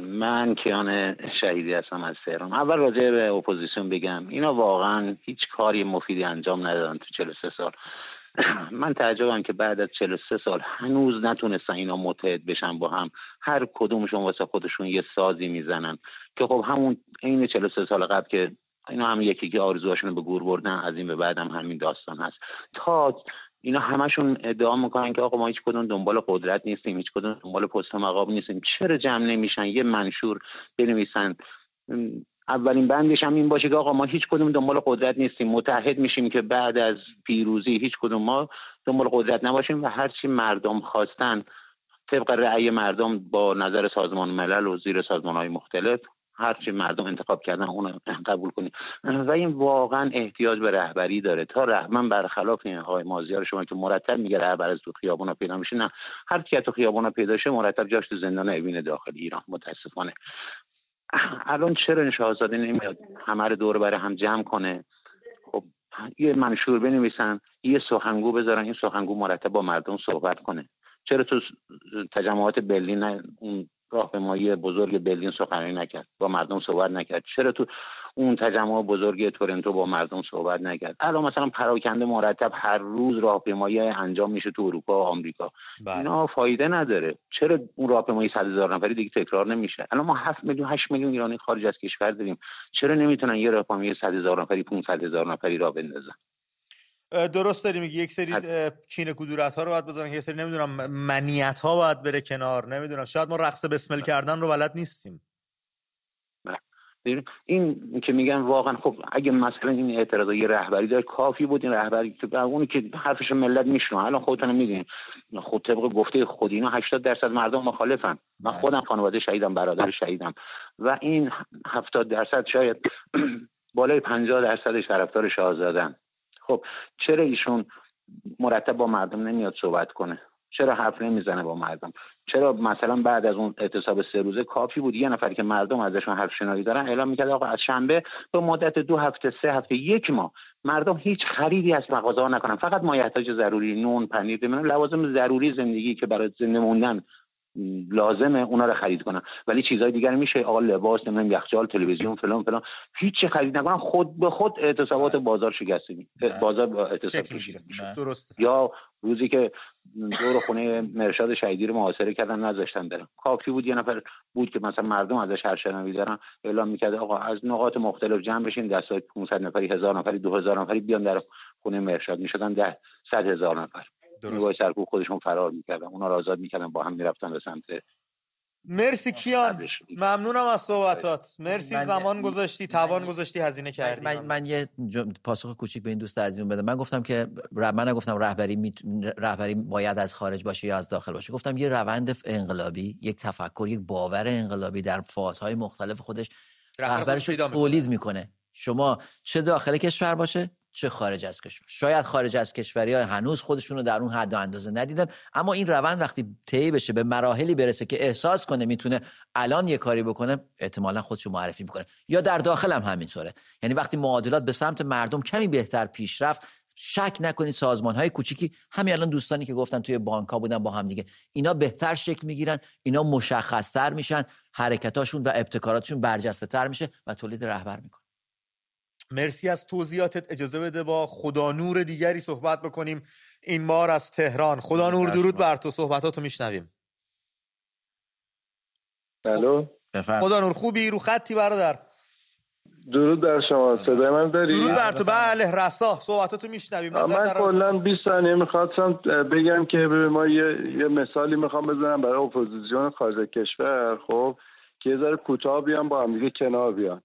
من کیان شهیدی هستم از تهران. اول راجع به اپوزیسیون بگم، اینا واقعا هیچ کاری مفیدی انجام ندادن تو چهل و سه سال. من تعجبم که بعد از چهل و سه سال هنوز نتونستن اینا متحد بشن با هم. هر کدومشون واسه خودشون یه سازی میزنن که خب همون این چهل و سه سال قبل که اینا هم یکی که آرزوهاشون رو به گور بردن، از این به بعد هم همین داستان هست. تا اینا همشون ادعا میکنن که آقا ما هیچ کدوم دنبال قدرت نیستیم، هیچ کدوم دنبال پست و مقام نیستیم. چرا جمع نمیشن یه منشور بنویسن اولین بندش هم این باشه که آقا ما هیچ کدوم دنبال قدرت نیستیم، متحد میشیم که بعد از پیروزی هیچ کدوم ما دنبال قدرت نباشیم و هرچی مردم خواستن طبق رأی مردم با نظر سازمان ملل و زیر سازمان‌های مختلف هرچی مردم انتخاب کردن اون قبول کنیم. و این واقعا احتیاج به رهبری داره. تا رهبر برخلاف این آقای مازیار شما که مرتب میگه رهبر از تو خیابونا پیدا میشه، نه، هر کی تو خیابونا پیدا شه مرتب جاش تو زندان اوین داخل ایران. متاسفانه الان چرا این شاهزاده نمیاد همه رو دور بر هم جمع کنه؟ خب یه منشور بنویسن، یه سخنگو بذارن، این سخنگو مرتب با مردم صحبت کنه. چرا تو تجمعات برلین اون راهپیمایی بزرگ برلین سخنرانی نکرد، با مردم صحبت نکرد؟ چرا تو اون تجمع بزرگ تورنتو با مردم صحبت نکرد؟ الان مثلا پراکنده مرتب هر روز راهپیمایی انجام میشه تو اروپا و آمریکا. بله. اینا فایده نداره. چرا اون راهپیمایی صد هزار نفری دیگه تکرار نمیشه؟ الان ما هفت میلیون هشت میلیون ایرانی خارج از کشور داریم. چرا نمیتونن یه راهپیمایی صد هزار نفری پانصد هزار نفری راه بندازن؟ درست داری میگی، یک سری کینه کدورت ها رو باید بذارن، یک سری نمیدونم منیت ها باید بره کنار، نمیدونم شاید ما رقص بسمل کردن رو بلد نیستیم. این که میگن واقعا خب اگه مثلا این اعتراضای رهبری داره کافی بود این رهبری اونی که حرفش ملت میشنوه. الان خودتون میگین خود طبق گفته خود اینا هشتاد درصد مردم مخالفن. من خودم خانواده شهیدم، برادر شهیدم و این هفتاد درصد شاید بالای پنجاه درصدش طرفدار شاهزاده‌ان. خب چرا ایشون مرتب با مردم نمیاد صحبت کنه؟ چرا حرف نمیزنه با مردم؟ چرا مثلا بعد از اون اعتصاب سه روزه کافی بود یه نفر که مردم ازشون حرف شنوایی دارن اعلام میکرد آقا از شنبه به مدت دو هفته سه هفته یک ماه مردم هیچ خریدی از مغازه‌ها نکنن، فقط مایحتاج ضروری، نون، پنیر، ببینم لوازم ضروری زندگی که برای زنده موندن لازمه اونا رو خرید کنن، ولی چیزای دیگر میشه آقا لباس، نمیدونم یخچال، تلویزیون، فلان فلان، هیچ چی خرید نکنن. خود به خود اعتصابات بازار شکسته میشه، بازار با اعتصاب میشه. درست. یا روزی که دور خونه مرشاد شهیدی رو محاصره کردن نذاشتن برن، کافی بود یه نفر بود که مثلا مردم ازش هر شنوایی دارن اعلام میکرد آقا از نقاط مختلف جمع بشین، دستای پانصد نفری، هزار نفری، دو هزار نفری بیان در خونه مرشاد، میشدن ده صد هزار نفر. نیروهای سرکوب خودشون فرار میکردن، اونا رو آزاد میکردن، با هم میرفتن به سمت. مرسی کیان، ممنونم از صحبتات. مرسی زمان گذاشتی، توان گذاشتی، هزینه کردی. من, من یه پاسخ کوچیک به این دوست عزیزم بدم. من گفتم که من نگفتم رهبری می... رهبری باید از خارج باشه یا از داخل باشه. گفتم یه روند انقلابی، یک تفکر، یک باور انقلابی در فازهای مختلف خودش رهبرش تولید میکنه. شما چه داخل کشور باشه چه خارج از کشور. شاید خارج از کشوری‌ها هنوز خودشون رو در اون حد و اندازه ندیدن، اما این روند وقتی طی بشه به مراحلی برسه که احساس کنه میتونه الان یه کاری بکنه، احتمالاً خودش رو معرفی میکنه. یا در داخل هم همینطوره، یعنی وقتی معادلات به سمت مردم کمی بهتر پیش رفت، شک نکنید سازمان‌های کوچیکی، همین الان دوستانی که گفتن توی بانک‌ها بودن با هم دیگه، اینا بهتر شکل میگیرن، اینا مشخص‌تر میشن، حرکتاشون و ابتکاراتشون برجسته‌تر میشه و تولید رهبر میکنه. مرسی از توضیحاتت. اجازه بده با خدانور دیگری صحبت بکنیم، این بار از تهران. خدانور درود بر تو، صحبتاتو میشنویم. الو خدانور، خوبی؟ رو خطی برادر؟ درود بر شما، صدای من داری؟ درود بر تو. بله رسا، صحبتاتو میشنویم. من کلا بیست ثانیه میخواستم بگم که ما یه, یه مثالی میخوام بزنم برای اپوزیسیون خارج کشور، خب که یه ذره کوتاه بیان با هم دیگه کنار بیان.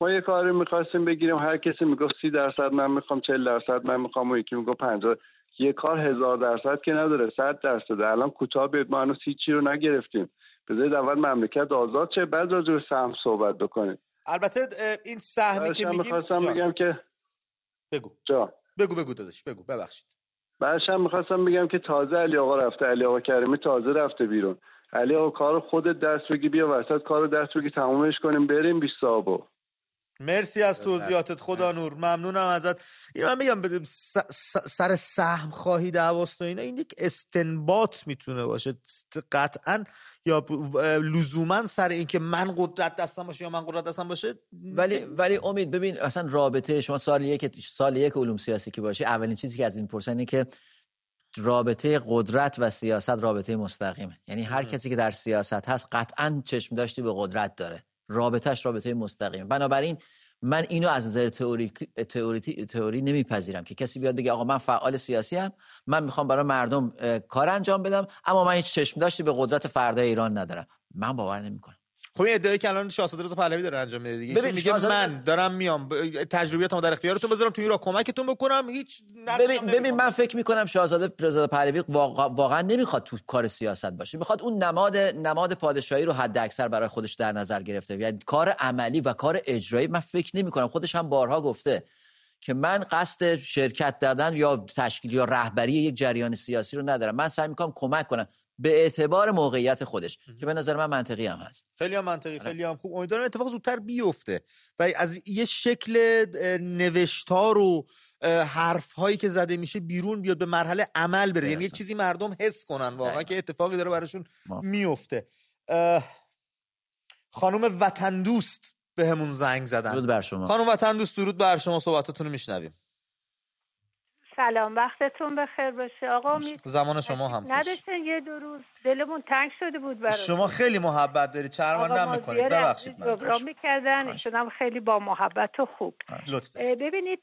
ما یه کاری می‌خواستیم بگیریم، هر کسی میگفت سی درصد من میخوام، چهل درصد من میخوام و یکی میگفت پنجاه. یه کار هزار درصد که نداره، صد درصد. الان کوتاه بیاد، ما هنوز هیچی رو نگرفتیم. بذارید اول مملکت آزاد شه بعد راجع به سهم صحبت بکنیم. البته این سهمی که میگیم می‌خواستم بگم که بگو جا. بگو بگو داداش بگو، ببخشید. بعدشم می‌خواستم بگم که تازه علی آقا رفته، علی آقا کریمی تازه رفته بیرون. علی آقا کارو خودت دست بگی، بیا وسط کارو دست بگی، تمومش کنیم بریم بیست صابو. مرسی از توضیحاتت خدا نور، ممنونم ازت. این من میگم سر سهم خواهی دعواست و اینا، این یک استنباط میتونه باشه قطعا، یا لزوما سر این که من قدرت دستم باشه یا من قدرت دستم باشه. ولی ولی امید ببین، اصلا رابطه شما سال یک سال یک علوم سیاسی که باشه، اولین چیزی که از این پرسن اینه که رابطه قدرت و سیاست رابطه مستقیمه. یعنی هر کسی که در سیاست هست قطعا چشم داشتی به قدرت داره، رابطهش رابطه مستقیم. بنابراین من اینو از نظر تئوری تئوری تئوری نمیپذیرم که کسی بیاد بگه آقا من فعال سیاسی ام، من میخوام برای مردم کار انجام بدم، اما من هیچ چشم داشتی به قدرت فردا ایران ندارم. من باور نمیکنم. خب این ادعایی که الان شاهزاده رضا پهلوی داره انجام میده دیگه، میگه من دارم میام تجربیاتمو در اختیارتون بذارم تو این راه کمکتون بکنم، هیچ ببین ببین من فکر میکنم شاهزاده رضا پهلوی واقعا نمیخواد تو کار سیاست باشه، میخواد اون نماد نماد پادشاهی رو حداکثر برای خودش در نظر گرفته، یعنی کار عملی و کار اجرایی من فکر نمیکنم. خودش هم بارها گفته که من قصد شرکت دادن یا تشکیل یا رهبری یک جریان سیاسی رو ندارم، من سعی میکنم کمک کنم به اعتبار موقعیت خودش که به نظر من منطقی هم هست. خیلی هم منطقی، خیلی هم خوب. امیدوارم اتفاق زودتر بیفته و از یه شکل نوشتار و حرف‌هایی که زده میشه بیرون بیاد، به مرحله عمل بره، یعنی یه چیزی مردم حس کنن واقعا که اتفاقی داره براشون میفته. خانم وطن دوست به همون زنگ زدن. درود بر شما خانم وطن دوست، درود بر شما، صحبتاتون رو میشنویم. سلام، وقتتون بخیر باشه آقا. امید زمان شما هم نداشتن، یه دو روز دلمون تنگ شده بود برای شما. خیلی محبت دارید، شرمنده‌ام می‌کنید، ببخشید من پروگرام می‌کردن ایشونم خیلی با محبت و خوب. ببینید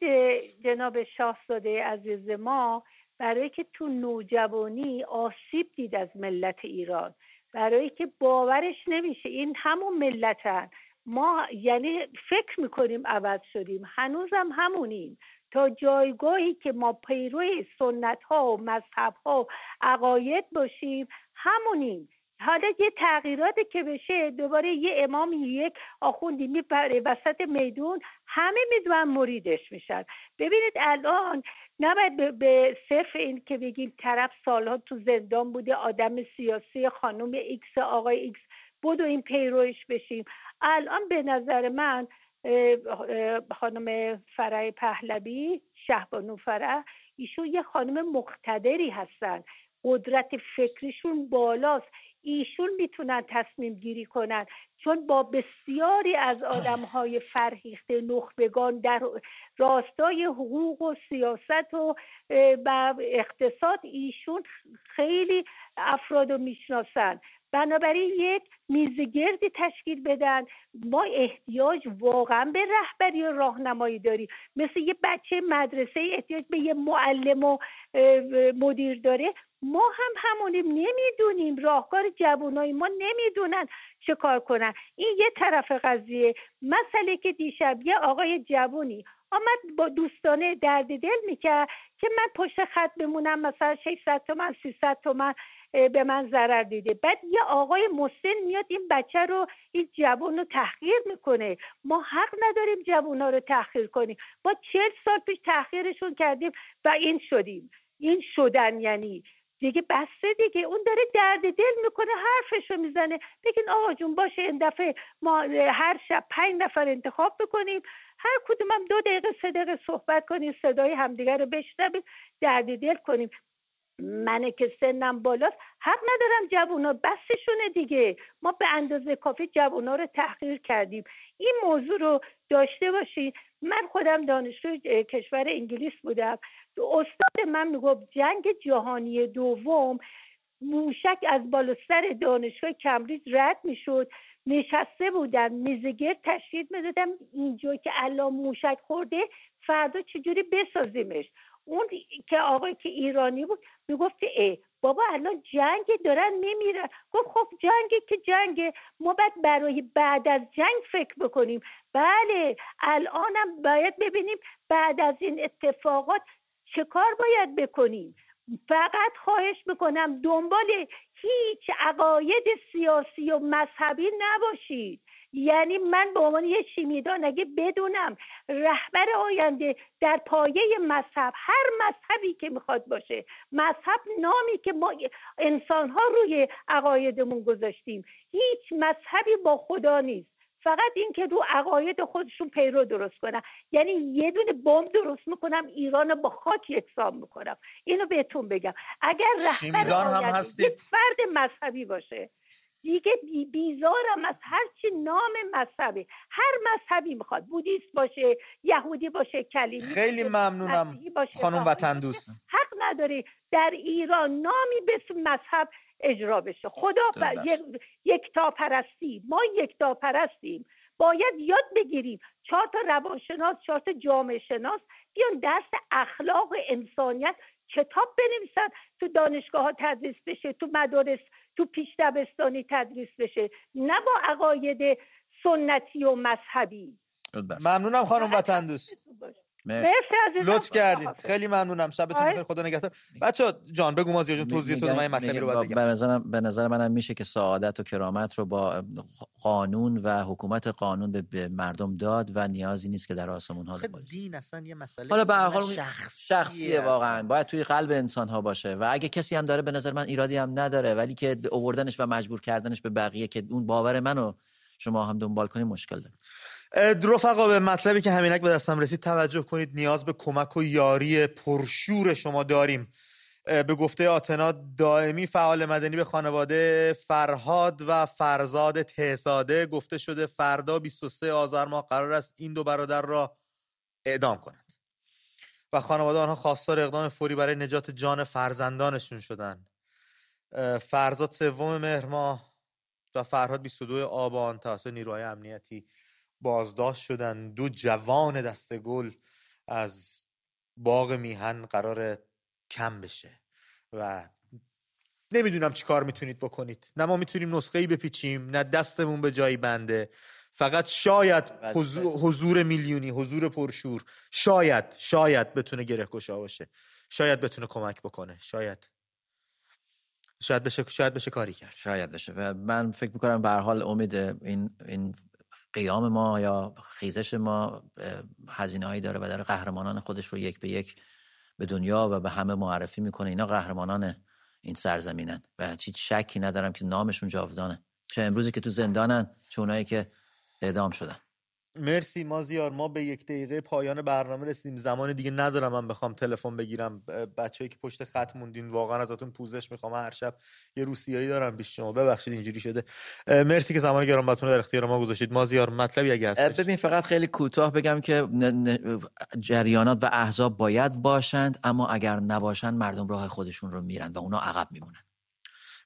جناب شاهزاده عزیز ما برای که تو نوجوانی آسیب دید از ملت ایران، برای که باورش نمیشه این همون ملتن ما، یعنی فکر می‌کنیم عوض شدیم، هنوزم همونیم. تا جایگاهی که ما پیروی سنت ها و مذهب ها و عقاید باشیم همونیم. حالا یه تغییراتی که بشه دوباره یه امام یک آخوندی میپره وسط میدون، همه میدونن مریدش میشن. ببینید الان نباید به صرف این که بگیم طرف سالها تو زندان بوده، آدم سیاسی، خانم ایکس، آقای ایکس، بدو این پیرویش بشیم. الان به نظر من خانم فرح پهلوی، شهبانو فرح، ایشون یه خانم مقتدری هستن، قدرت فکریشون بالاست، ایشون میتونن تصمیم گیری کنن، چون با بسیاری از آدمهای فرهیخته نخبگان در راستای حقوق و سیاست و اقتصاد ایشون خیلی افرادو میشناسن. بنابراین یک میزگردی تشکیل بدن. ما احتیاج واقعا به رهبری و راهنمایی داریم، مثل یه بچه مدرسه احتیاج به یه معلم و مدیر داره. ما هم همونیم، نمیدونیم، راهکار جوانای ما نمیدونن چه کار کنن. این یه طرف قضیه. مسئله که دیشب یه آقای جوانی آمد با دوستانه درد دل میکرد که من پشت خط بمونم مثلا ششصد تومن سیصد تومن به من ضرر دیده. بعد یه آقای مسن میاد این بچه رو، این جوان رو تحقیر میکنه. ما حق نداریم جوان‌ها رو تحقیر کنیم. ما چهل سال پیش تحقیرشون کردیم و این شدیم، این شدن، یعنی دیگه بسته دیگه. اون داره درد دل میکنه، حرفشو میزنه. بگین آقا جون باشه این دفعه ما هر شب پنج نفر انتخاب بکنیم، هر کدوم هم دو دقیقه سه دقیقه صحبت کنیم، صدای همدیگه رو بشنویم، درد دل کنیم. من که سنم بالاست حق ندارم جوونا، بسشونه دیگه. ما به اندازه کافی جوونا رو تحقیر کردیم. این موضوع رو داشته باشید. من خودم دانشجو کشور انگلیس بودم، استاد من میگفت جنگ جهانی دوم موشک از بالوسر دانشگاه کمبریج رد میشد، نشسته بودن میزگرد تشکیل میدادم اینجا که الان موشک خورده فردا چجوری بسازیمش. اون که آقای که ایرانی بود میگفت ای بابا الان جنگ دارن میمیرن. گفت خب جنگی که جنگه، ما باید برای بعد از جنگ فکر بکنیم. بله الانم باید ببینیم بعد از این اتفاقات چه کار باید بکنیم. فقط خواهش میکنم دنبال هیچ عقاید سیاسی و مذهبی نباشید. یعنی من به عنوان یه شیمیدان اگه بدونم رهبر آینده در پایه مذهب، هر مذهبی که میخواد باشه، مذهب نامی که ما انسانها روی عقایدمون گذاشتیم، هیچ مذهبی با خدا نیست، فقط این که رو عقاید خودشون پیرو درست کنن. یعنی یه دونه بمب درست میکنم ایران رو با خاک یکسان میکنم. اینو بهتون بگم اگر رهبر آینده یه فرد مذهبی باشه دیگه بیزارم از هرچی نام مذهبی، هر مذهبی میخواد، بودیست باشه، یهودی باشه، کلیمی باشه. خیلی ممنونم خانم وطن دوست. حق نداری در ایران نامی به مذهب اجرا بشه. خدا ب... یک... یکتا پرستی، ما یکتا پرستیم. باید یاد بگیریم چهار تا روانشناس، چهار تا جامعه شناس بیان درس اخلاق و انسانیت کتاب بنویسن، تو دانشگاه ها تدریس بشه، تو مدارس، تو پیش دبستانی تدریس بشه، نه با عقاید سنتی و مذهبی. ممنونم خانم وطن دوست. لطف کردین. خیلی ممنونم. شبتون بخیر. خدا نگهدار. بچا جان بگو مازیار جان توضیح تو من مسئله رو بعد بگم. به نظرم به نظر منم میشه که سعادت و کرامت رو با قانون و حکومت قانون به مردم داد و نیازی نیست که در آسمون ها باشه. دین اصلا یه مسئله حالا به هر حال شخصیه واقعا. باید توی قلب انسان ها باشه و اگه کسی هم داره به نظر من ایرادی هم نداره، ولی که آوردنش و مجبور کردنش به بقیه که اون باور منو شما هم دنبال کنید مشکل داره. رفقا به مطلبی که همینک به دستم رسید توجه کنید. نیاز به کمک و یاری پرشور شما داریم. به گفته آتنا دائمی فعال مدنی به خانواده فرهاد و فرزاد تهساده گفته شده فردا بیست و سوم آذر ماه قرار است این دو برادر را اعدام کنند و خانواده آنها خواستار اقدام فوری برای نجات جان فرزندانشون شدند. فرزاد سوم مهر ماه و فرهاد بیست و دوم آبان توسط نیروهای امنیتی بازداشت شدن. دو جوان دسته گل از باغ میهن قرار کم بشه و نمیدونم چی کار میتونید بکنید. نه ما میتونیم نسخه‌ای بپیچیم، نه دستمون به جایی بنده. فقط شاید حضور, حضور میلیونی، حضور پرشور شاید شاید بتونه گره‌گشا باشه، شاید بتونه کمک بکنه، شاید شاید بشه شاید بشه کاری کرد، شاید بشه. و من فکر میکنم به هر حال امید این این قیام ما یا خیزش ما هزینه هایی داره و داره قهرمانان خودش رو یک به یک به دنیا و به همه معرفی میکنه. اینا قهرمانان این سرزمینن و هیچ شکی ندارم که نامشون جاودانه، چه امروزی که تو زندانن چه اونایی که اعدام شدن. مرسی مازیار. ما به یک دقیقه پایان برنامه رسیدیم. زمان دیگه ندارم من بخوام تلفن بگیرم. بچه‌ای که پشت خط موندین واقعا ازتون پوزش میخوام. هر شب یه روسیایی دارم بیش شما، ببخشید اینجوری شده. مرسی که زمان گرانبهاتون رو در اختیار ما گذاشتید. مازیار مطلبی اگه هستش ببین، فقط خیلی کوتاه بگم که جریانات و احزاب باید باشند، اما اگر نباشند مردم راه خودشون رو میرن و اونا عقب میمونن.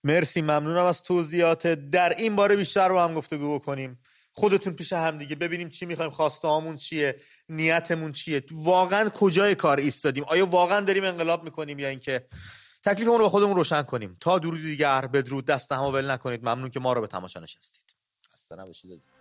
مرسی، ممنونم از توضیحات. در این باره بیشتر رو هم گفتگو بکنیم، خودتون پیش هم دیگه ببینیم چی میخوایم، خواستهامون چیه، نیتمون چیه، واقعا کجای کار ایستادیم، آیا واقعا داریم انقلاب میکنیم یا اینکه تکلیفمون رو خودمون روشن کنیم. تا درود دیگر بدرود، دست هم ول نکنید. ممنون که ما رو به تماشا نشستید. خسته نباشید.